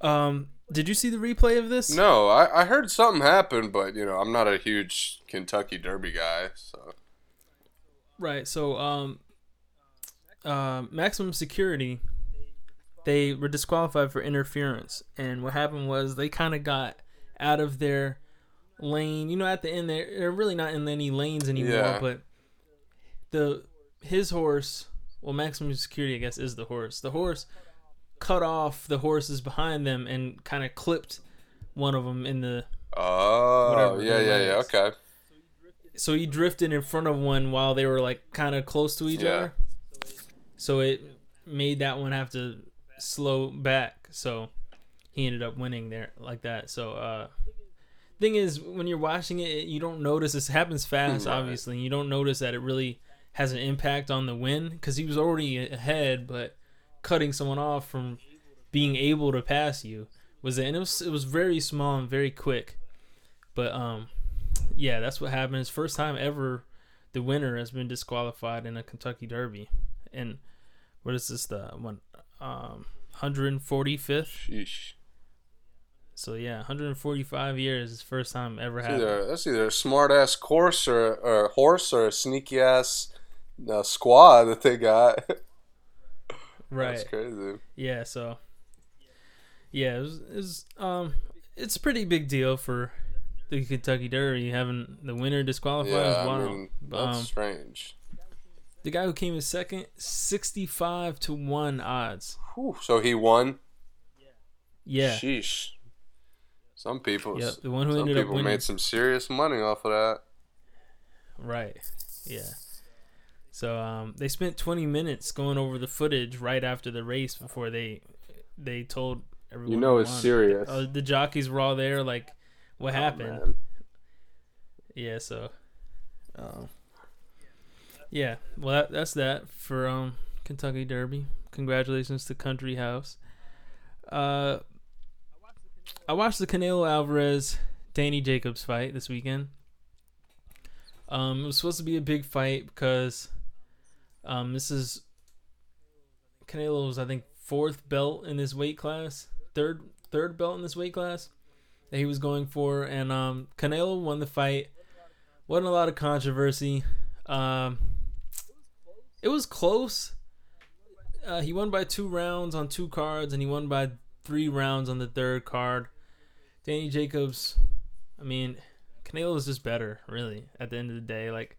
Um, did you see the replay of this? No, I, I heard something happen, but, you know, I'm not a huge Kentucky Derby guy, so. Right, so um, uh, Maximum Security, they were disqualified for interference, and what happened was they kind of got out of their lane. You know, at the end, they're, they're really not in any lanes anymore, yeah. But the his horse, well, Maximum Security, I guess, is the horse. The horse cut off the horses behind them and kind of clipped one of them in the... Oh, yeah, yeah, yeah, okay. So he drifted in front of one while they were, like, kind of close to each yeah. other. So it made that one have to slow back, so he ended up winning there like that. So uh thing is, when you're watching it, you don't notice. This happens fast, right. Obviously, and you don't notice that it really has an impact on the win, because he was already ahead, but cutting someone off from being able to pass you was it. And it was it was very small and very quick. But um, yeah, that's what happened. It's first time ever the winner has been disqualified in a Kentucky Derby. And what is this, the one um one hundred forty-fifth? Sheesh. So yeah, one hundred forty-five years is first time ever happened. Either, that's either a smart ass horse or, or a horse or a sneaky ass uh, squad that they got. Right. That's crazy. Yeah. So yeah, it was, it was, um, it's a pretty big deal for the Kentucky Derby having the winner disqualified. Yeah, wow. I mean, that's um, strange. The guy who came in second, sixty-five to one odds. Whew, so he won. Yeah. Sheesh. Some people, yep, the one who some ended people up made some serious money off of that. Right. Yeah. So um, they spent twenty minutes going over the footage right after the race before they they told everyone. You know it's won. Serious. Uh, the jockeys were all there, like, what oh, happened? Man. Yeah. So. Um, yeah. Well, that, that's that for um, Kentucky Derby. Congratulations to Country House. Uh. I watched the Canelo Alvarez Danny Jacobs fight this weekend. Um, it was supposed to be a big fight because um, this is Canelo's, I think, fourth belt in this weight class, third third belt in this weight class that he was going for, and um, Canelo won the fight. Wasn't a lot of controversy. Um, it was close. Uh, he won by two rounds on two cards, and he won by three rounds on the third card. Danny Jacobs, I mean, Canelo is just better, really, at the end of the day. Like,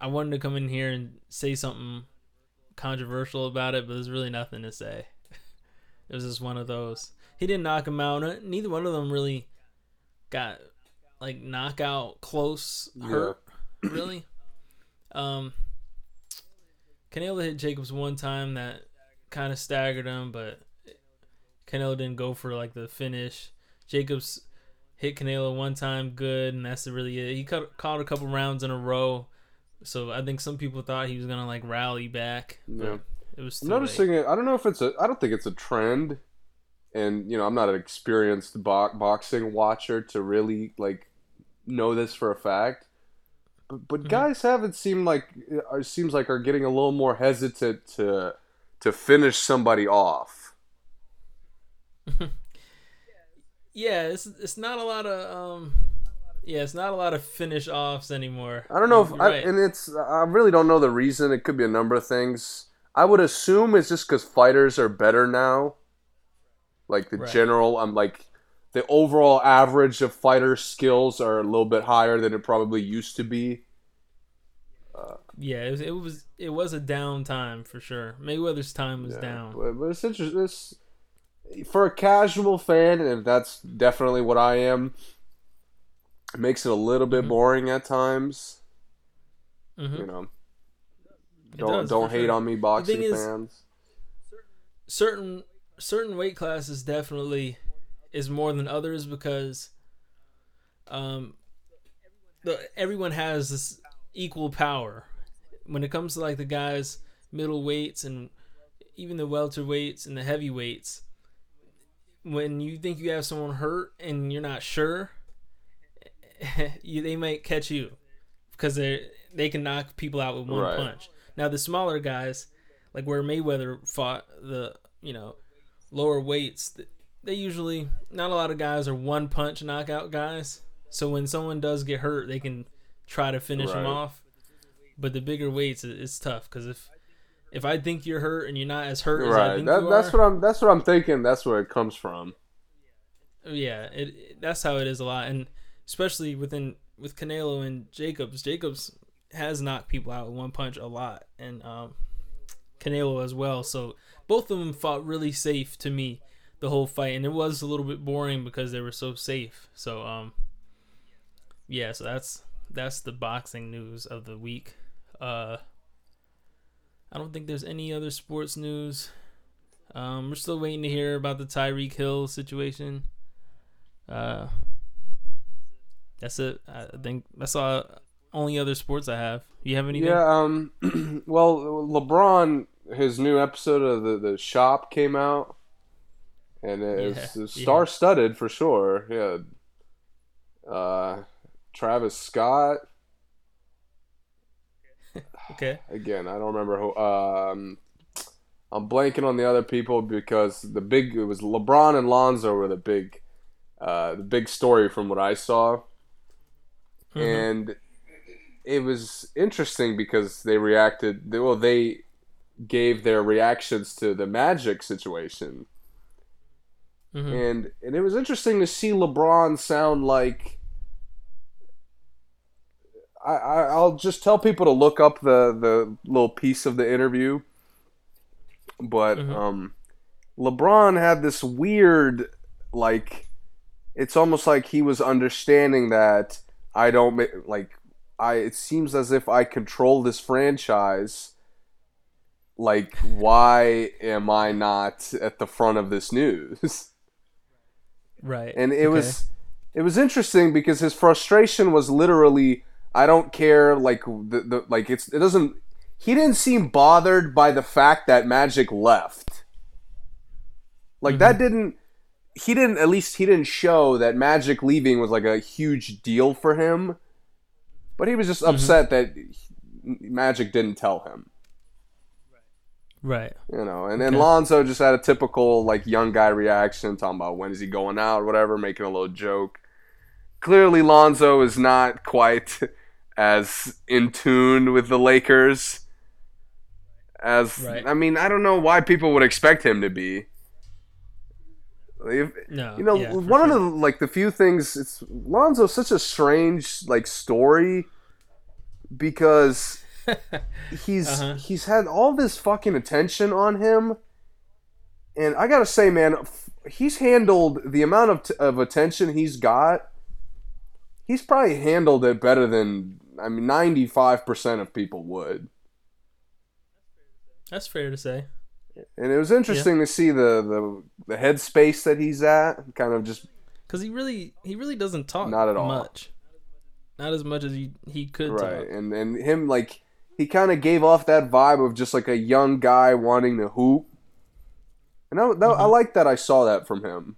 I wanted to come in here and say something controversial about it, but there's really nothing to say. It was just one of those. He didn't knock him out. Neither one of them really got, like, knockout close, yeah. hurt, really. Um, Canelo hit Jacobs one time that kind of staggered him, but Canelo didn't go for, like, the finish. Jacobs hit Canelo one time good, and that's really it. He cut, caught a couple rounds in a row, so I think some people thought he was going to, like, rally back. Yeah. It was I'm noticing late. it. I don't know if it's a – I don't think it's a trend, and, you know, I'm not an experienced bo- boxing watcher to really, like, know this for a fact. But, but mm-hmm. guys haven't seemed like – seems like are getting a little more hesitant to to finish somebody off. Yeah, it's it's not a lot of um, yeah, it's not a lot of finish offs anymore. I don't know if I, right. and it's I really don't know the reason. It could be a number of things. I would assume it's just because fighters are better now. Like the right. general, I'm um, like the overall average of fighter skills are a little bit higher than it probably used to be. Uh, yeah, it was, it was it was a down time for sure. Mayweather's time was yeah, down, but, but it's interesting. It's, for a casual fan, and that's definitely what I am, it makes it a little bit mm-hmm. boring at times. Mm-hmm. You know, don't does, don't hate sure. on me, boxing fans. Is, certain certain weight classes definitely is more than others because um, the everyone has this equal power when it comes to like the guys middleweights and even the welterweights and the heavyweights. When you think you have someone hurt and you're not sure, you, they might catch you because they they can knock people out with one right. punch. Now the smaller guys, like where Mayweather fought the you know lower weights, they usually not a lot of guys are one punch knockout guys. So when someone does get hurt, they can try to finish right. them off. But the bigger weights, it's tough because if If I think you're hurt and you're not as hurt as right. I think that, you that's are, what I'm. That's what I'm thinking. That's where it comes from. Yeah, it, it, that's how it is a lot, and especially within with Canelo and Jacobs. Jacobs has knocked people out with one punch a lot, and um, Canelo as well. So both of them fought really safe to me the whole fight, and it was a little bit boring because they were so safe. So um, yeah. So that's that's the boxing news of the week. Uh. I don't think there's any other sports news. Um, we're still waiting to hear about the Tyreek Hill situation. Uh, that's it. I think that's all. Only other sports I have. You have anything? Yeah. Um. Well, LeBron, his new episode of the, the Shop came out, and it's yeah, star studded yeah. for sure. Yeah. Uh, Travis Scott. Okay. Again, I don't remember who. Um, I'm blanking on the other people because the big it was LeBron and Lonzo were the big, uh, the big story from what I saw, mm-hmm. and it was interesting because they reacted. They, well, they gave their reactions to the Magic situation, mm-hmm. and and it was interesting to see LeBron sound like. I, I'll just tell people to look up the, the little piece of the interview. But mm-hmm. um, LeBron had this weird, like, it's almost like he was understanding that I don't, like, I. It seems as if I control this franchise. Like, why am I not at the front of this news? Right. And it okay. was, it was interesting because his frustration was literally... I don't care, like, the, the like it's it doesn't... He didn't seem bothered by the fact that Magic left. Like, mm-hmm. that didn't... He didn't, at least he didn't show that Magic leaving was, like, a huge deal for him. But he was just mm-hmm. upset that Magic didn't tell him. Right. You know, and then okay. Lonzo just had a typical, like, young guy reaction, talking about when is he going out or whatever, making a little joke. Clearly, Lonzo is not quite... as in tune with the Lakers as right. I mean, I don't know why people would expect him to be. If, no, you know, yeah, one of sure. the like the few things it's Lonzo's such a strange like story because he's uh-huh. he's had all this fucking attention on him, and I gotta say, man, he's handled the amount of t- of attention he's got. He's probably handled it better than, I mean, ninety-five percent of people would. That's fair to say. And it was interesting yeah. to see the, the, the headspace that he's at, kind of just... Because he really, he really doesn't talk not at all. Much. Not as much as he, he could right. talk. Right, and, and him, like, he kind of gave off that vibe of just, like, a young guy wanting to hoop. And I, that, mm-hmm. I like that I saw that from him.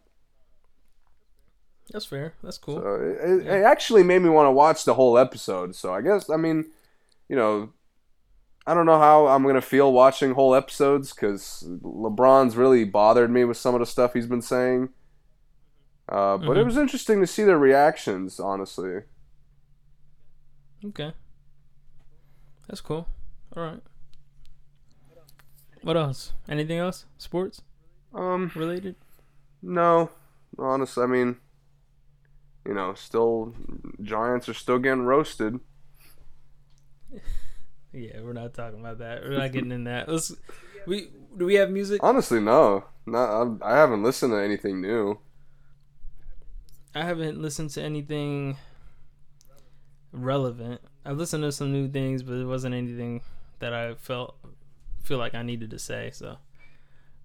That's fair. That's cool. So it, yeah. it actually made me want to watch the whole episode. So I guess, I mean, you know, I don't know how I'm going to feel watching whole episodes because LeBron's really bothered me with some of the stuff he's been saying. Uh, but mm-hmm. it was interesting to see their reactions, honestly. Okay. That's cool. All right. What else? Anything else? Sports? Um, related? No. Honestly, I mean... You know, still, Giants are still getting roasted. Yeah, we're not talking about that. We're not getting in that. Let's, we do we have music? Honestly, no. Not, I, I haven't listened to anything new. I haven't listened to anything relevant. I listened to some new things, but it wasn't anything that I felt feel like I needed to say. So,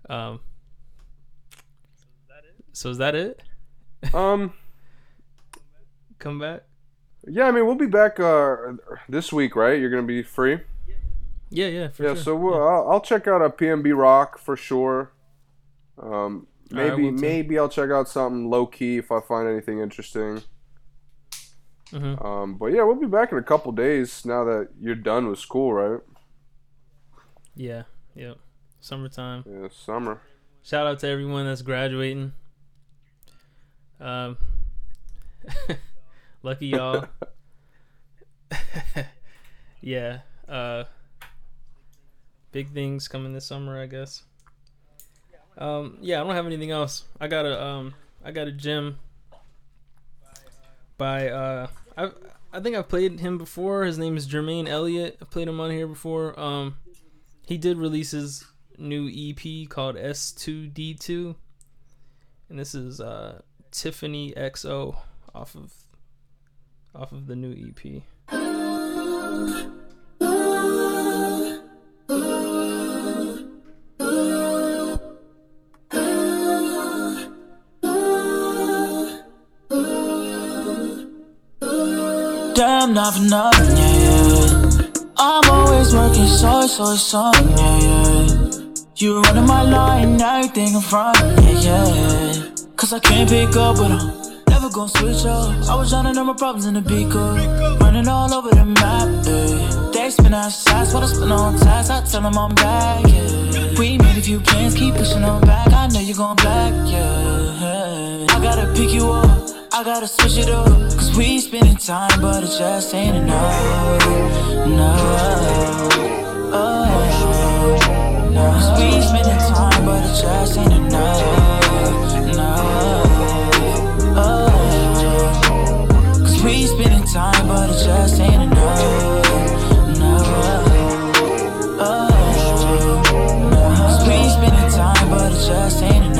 um, so is that it? Um. Come back? Yeah, I mean, we'll be back uh, this week, right? You're going to be free? Yeah, yeah, for yeah, sure. So we'll, yeah, so I'll, I'll check out a P M B Rock for sure. Um, maybe right, we'll maybe I'll check out something low-key if I find anything interesting. Mm-hmm. Um, but yeah, we'll be back in a couple days now that you're done with school, right? Yeah, yeah. Summertime. Yeah, summer. Shout out to everyone that's graduating. Um... Lucky y'all. Yeah. Uh, big things coming this summer, I guess. Um, yeah, I don't have anything else. I got a, um, I got a gym. By, uh, I, I think I've played him before. His name is Jermaine Elliott. I've played him on here before. Um, he did release his new E P called S two D two, and this is uh, Tiffany X O off of. Off of the new E P. Damn, not for nothing, yeah, yeah. I'm always working so, so, so, yeah, yeah. You running my line, everything in front, yeah, yeah. Cause I can't pick up, but I'm never gonna switch up. I was drowning all my problems in the beat cup, running all over the map, yeah. They spin out shots while I spin on ties, I tell them I'm back, yeah. We made a few plans, keep pushing on back, I know you gon' black, yeah. I gotta pick you up, I gotta switch it up, cause we spending time, but it just ain't enough. No, oh, no. Cause we spending time, but it just ain't enough. No, oh. Cause we spending time, but it just ain't enough. No, oh. No. Cause we spending time, but it just ain't enough.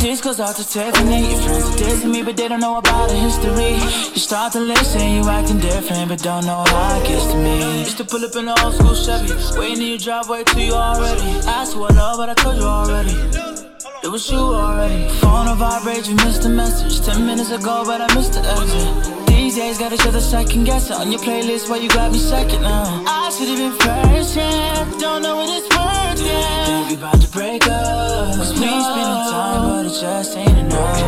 This goes out to Tiffany. Your friends are dissing me, but they don't know about the history. You start to listen, you acting different, but don't know how it gets to me. Used to pull up in the old school Chevy, waiting in your driveway till you already. Asked what up, but I told you already. It was you already. Phone on vibrate, you missed a message ten minutes ago, but I missed the exit. These days got each other second guessing. On your playlist, why you got me second now? I should've been first, yeah. Don't know what it's worth, yeah. Think we about to break up, cause we ain't spending time, but it just ain't enough.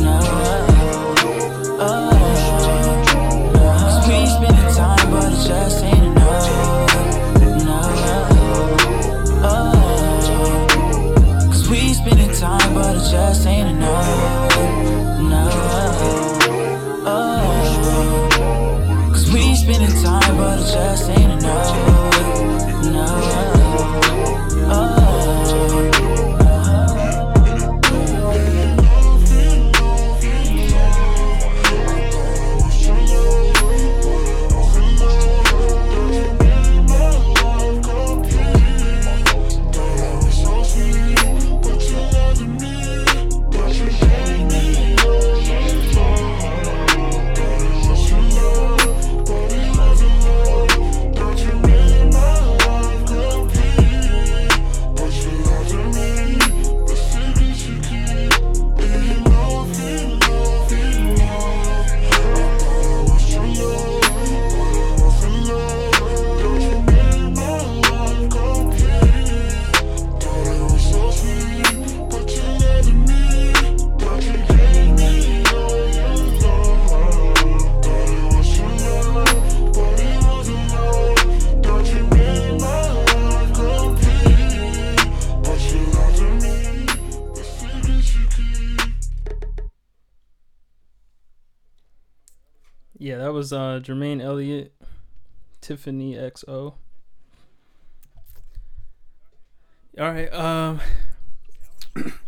No, oh, no. Cause we ain't spending time, but it just ain't enough. No, oh. Cause we ain't spending time, but it just ain't enough. Spending time, but it just ain't enough. No, yeah, that was uh, Jermaine Elliott, Tiffany X O. All right, um,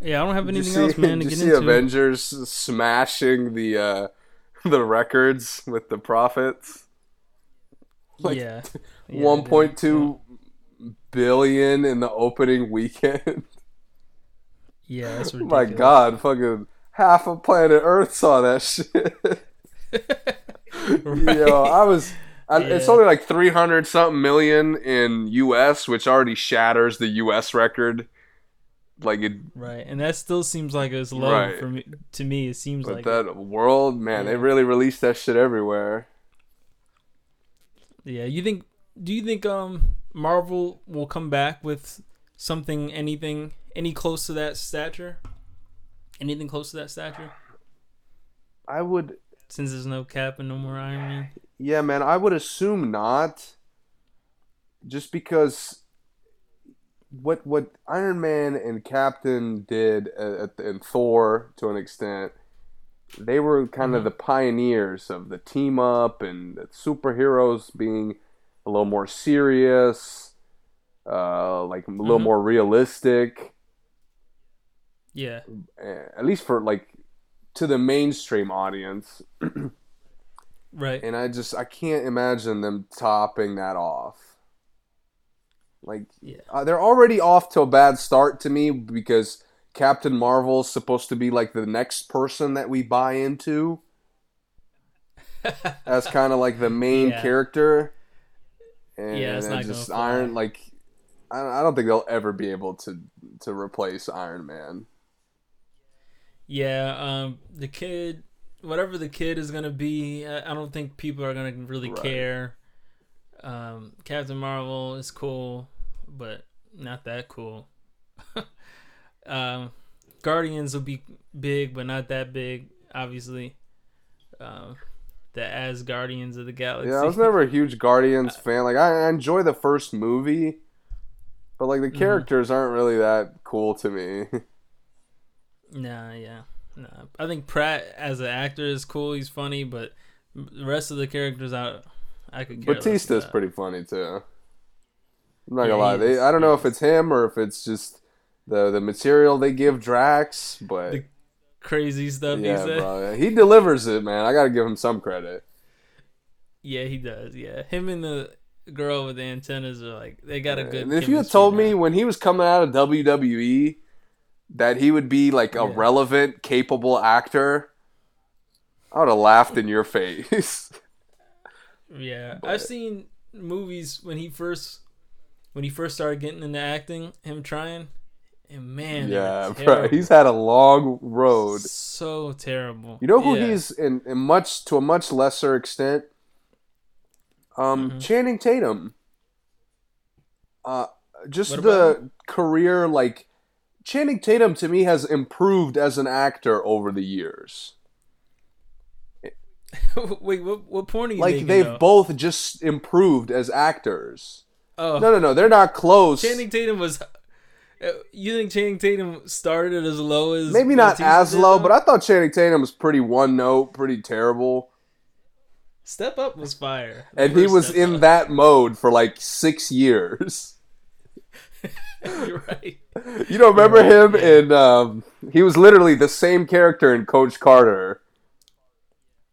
yeah, I don't have anything see, else, man. To did get you see into. Avengers smashing the uh, the records with the profits? Like, yeah, yeah one point two yeah. billion in the opening weekend. Yeah, that's ridiculous. My God, fucking half of planet Earth saw that shit. Right. Yo, I was I, yeah. It's only like three hundred something million in U S, which already shatters the U S record, like it, right, and that still seems like it's low, right. For me, to me it seems but like that it. World, man, yeah. They really released that shit everywhere. Yeah, you think do you think um Marvel will come back with something, anything any close to that stature anything close to that stature I would. Since there's no Cap and no more Iron Man? Yeah, man, I would assume not. Just because what what Iron Man and Captain did at, at, and Thor, to an extent, they were kind mm-hmm. of the pioneers of the team-up and the superheroes being a little more serious, uh, like a mm-hmm. little more realistic. Yeah. At least for, like, to the mainstream audience. Right. And I just, I can't imagine them topping that off. Like, yeah. uh, they're already off to a bad start to me, because Captain Marvel's supposed to be like the next person that we buy into as kind of like the main yeah. character. And, yeah, it's and not just Iron, like, I don't think they'll ever be able to, to replace Iron Man. Yeah, um, the kid, whatever the kid is going to be, I, I don't think people are going to really right. care. Um, Captain Marvel is cool, but not that cool. um, Guardians will be big, but not that big, obviously. Um, the Asgardians of the Galaxy. Yeah, I was never a huge Guardians uh, fan. Like, I, I enjoy the first movie, but, like, the characters mm-hmm. aren't really that cool to me. Nah, yeah. Nah. I think Pratt as an actor is cool. He's funny, but the rest of the characters, I, I could care less about. Batista's pretty funny, too. I'm not yeah, gonna lie. They, I don't know if it's him or if it's just the the material they give Drax, but... The crazy stuff yeah, he said. Bro, he delivers it, man. I gotta give him some credit. Yeah, he does, yeah. Him and the girl with the antennas are like... They got yeah. a good... And if you had told me when he was coming out of W W E... that he would be like a yeah. relevant, capable actor, I would have laughed in your face. yeah, but. I've seen movies when he first, when he first started getting into acting, him trying, and man, yeah, bro, he's had a long road. So terrible. You know who yeah. he's in, in much to a much lesser extent. Um, mm-hmm. Channing Tatum. Uh, just what the career like. Channing Tatum, to me, has improved as an actor over the years. Wait, what, what point are you like, making, they've though? Both just improved as actors. Oh. No, no, no, they're not close. Channing Tatum was... You think Channing Tatum started as low as... Maybe not as low, but I thought Channing Tatum was pretty one-note, pretty terrible. Step Up was fire. And he was in that mode for like six years. You're right. You don't remember him in um he was literally the same character in Coach Carter.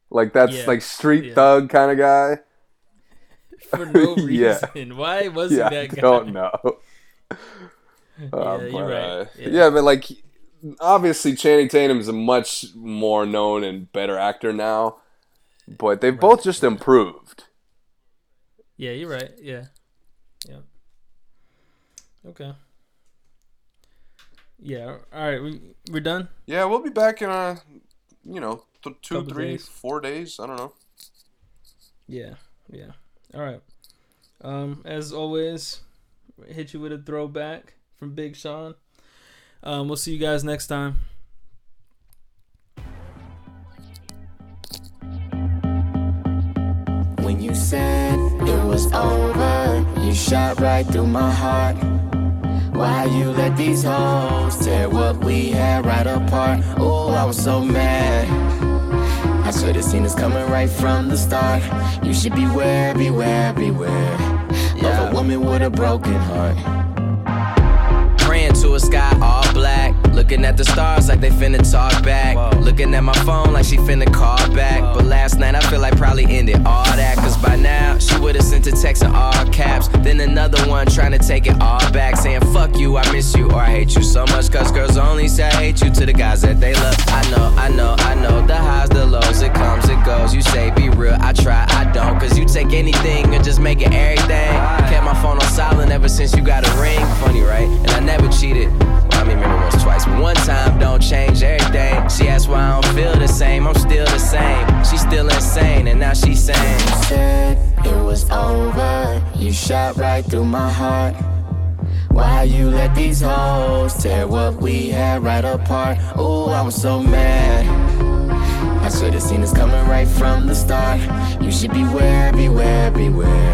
Like that's yeah, like street yeah. thug kind of guy. For no reason. yeah. Why was he yeah, that guy? I don't know. yeah, uh, you're but, right. yeah. yeah, but like obviously Channing Tatum is a much more known and better actor now. But they've right. both just improved. Yeah, you're right. Yeah. Yeah. Okay. Yeah. All right. We we're done. Yeah, we'll be back in uh, you know, th- two, Couple three, days. four days. I don't know. Yeah. Yeah. All right. Um, as always, hit you with a throwback from Big Sean. Um, we'll see you guys next time. When you said it was over, you shot right through my heart. Why you let these hoes tear what we had right apart? Oh, I was so mad. I should have seen this coming right from the start. You should beware, beware, beware. Love a woman with a broken heart. Praying to a sky all black. Looking at the stars like they finna talk back. Whoa. Looking at my phone like she finna call back. Whoa. But last night I feel like probably ended all that. Cause by now she would've sent a text in all caps. Then another one trying to take it all back. Saying fuck you, I miss you, or I hate you so much. Cause girls only say I hate you to the guys that they love. I know, I know, I know. The highs, the lows, it comes, it goes. You say be real, I try, I don't. Cause you take anything and just make it everything. I kept my phone on silent ever since you got a ring. Funny, right? And I never cheated. I mean, remember once, twice, but one time don't change everything. She asked why I don't feel the same. I'm still the same. She's still insane, and now she's saying. You said it was over. You shot right through my heart. Why you let these hoes tear what we had right apart? Ooh, I was so mad. I should have seen this coming right from the start. You should beware, beware, beware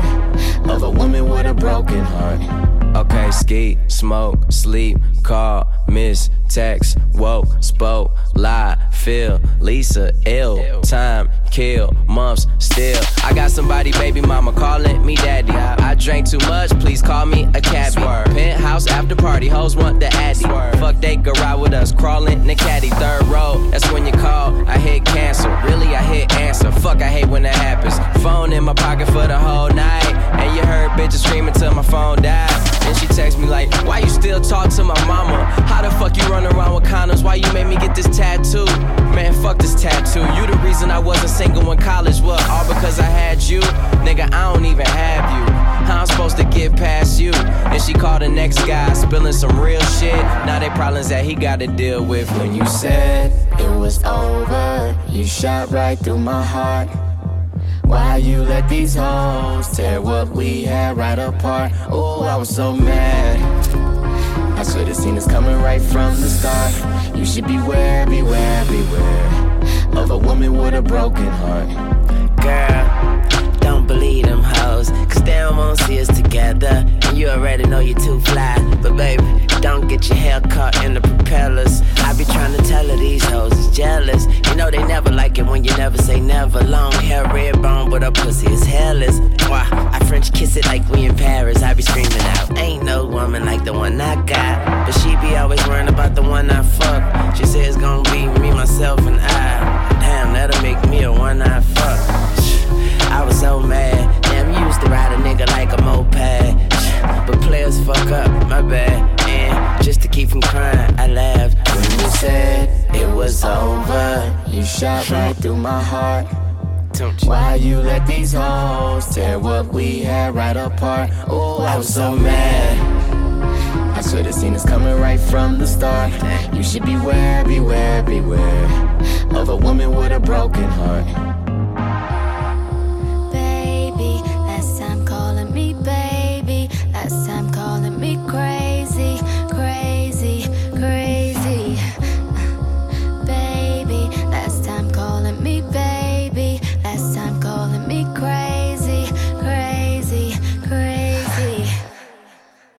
of a woman with a broken heart. Okay, ski, smoke, sleep, call, miss, text, woke, spoke, lie, feel, Lisa, ill, time, kill, months, still. I got somebody, baby mama, calling me daddy. I drank too much, please call me a cat. Penthouse after party, hoes want the addy. Fuck, they could ride with us, crawling in a caddy. Third row, that's when you call, I hit cancel. Really, I hit answer, fuck, I hate when that happens. Phone in my pocket for the whole night. And you heard bitches screaming till my phone died. And she text me like, why you still talk to my mama? How the fuck you run around with condoms? Why you made me get this tattoo? Man, fuck this tattoo. You the reason I wasn't single in college. What, all because I had you? Nigga, I don't even have you. How I'm supposed to get past you? Then she called the next guy, spilling some real shit. Now they problems that he gotta deal with. When you said it was over, you shot right through my heart. Why you let these hoes tear what we had right apart? Oh, I was so mad. I should've seen this coming right from the start. You should beware, beware, beware of a woman with a broken heart. Girl, don't believe them hoes, cause they don't wanna see us together. And you already know you're too fly. But baby, don't get your hair caught in the propellers. I be trying to tell her these hoes is jealous. You know they never like it when you never say never. Long hair, red bone, but her pussy is hairless. Why? I French kiss it like we in Paris. I be screaming out, ain't no woman like the one I got. But she be always worrying about the one I fuck. She says it's gonna be me, myself, and I. Damn, that'll make me a one-eyed fuck. I was so mad. Damn, you used to ride a nigga like a moped. But players fuck up, my bad. And just to keep from crying, I laughed. When you said it was over, you shot right through my heart. Don't you? Why you let these hoes tear what we had right apart? Oh, I was so mad. I should've seen this coming right from the start. You should beware, beware, beware of a woman with a broken heart.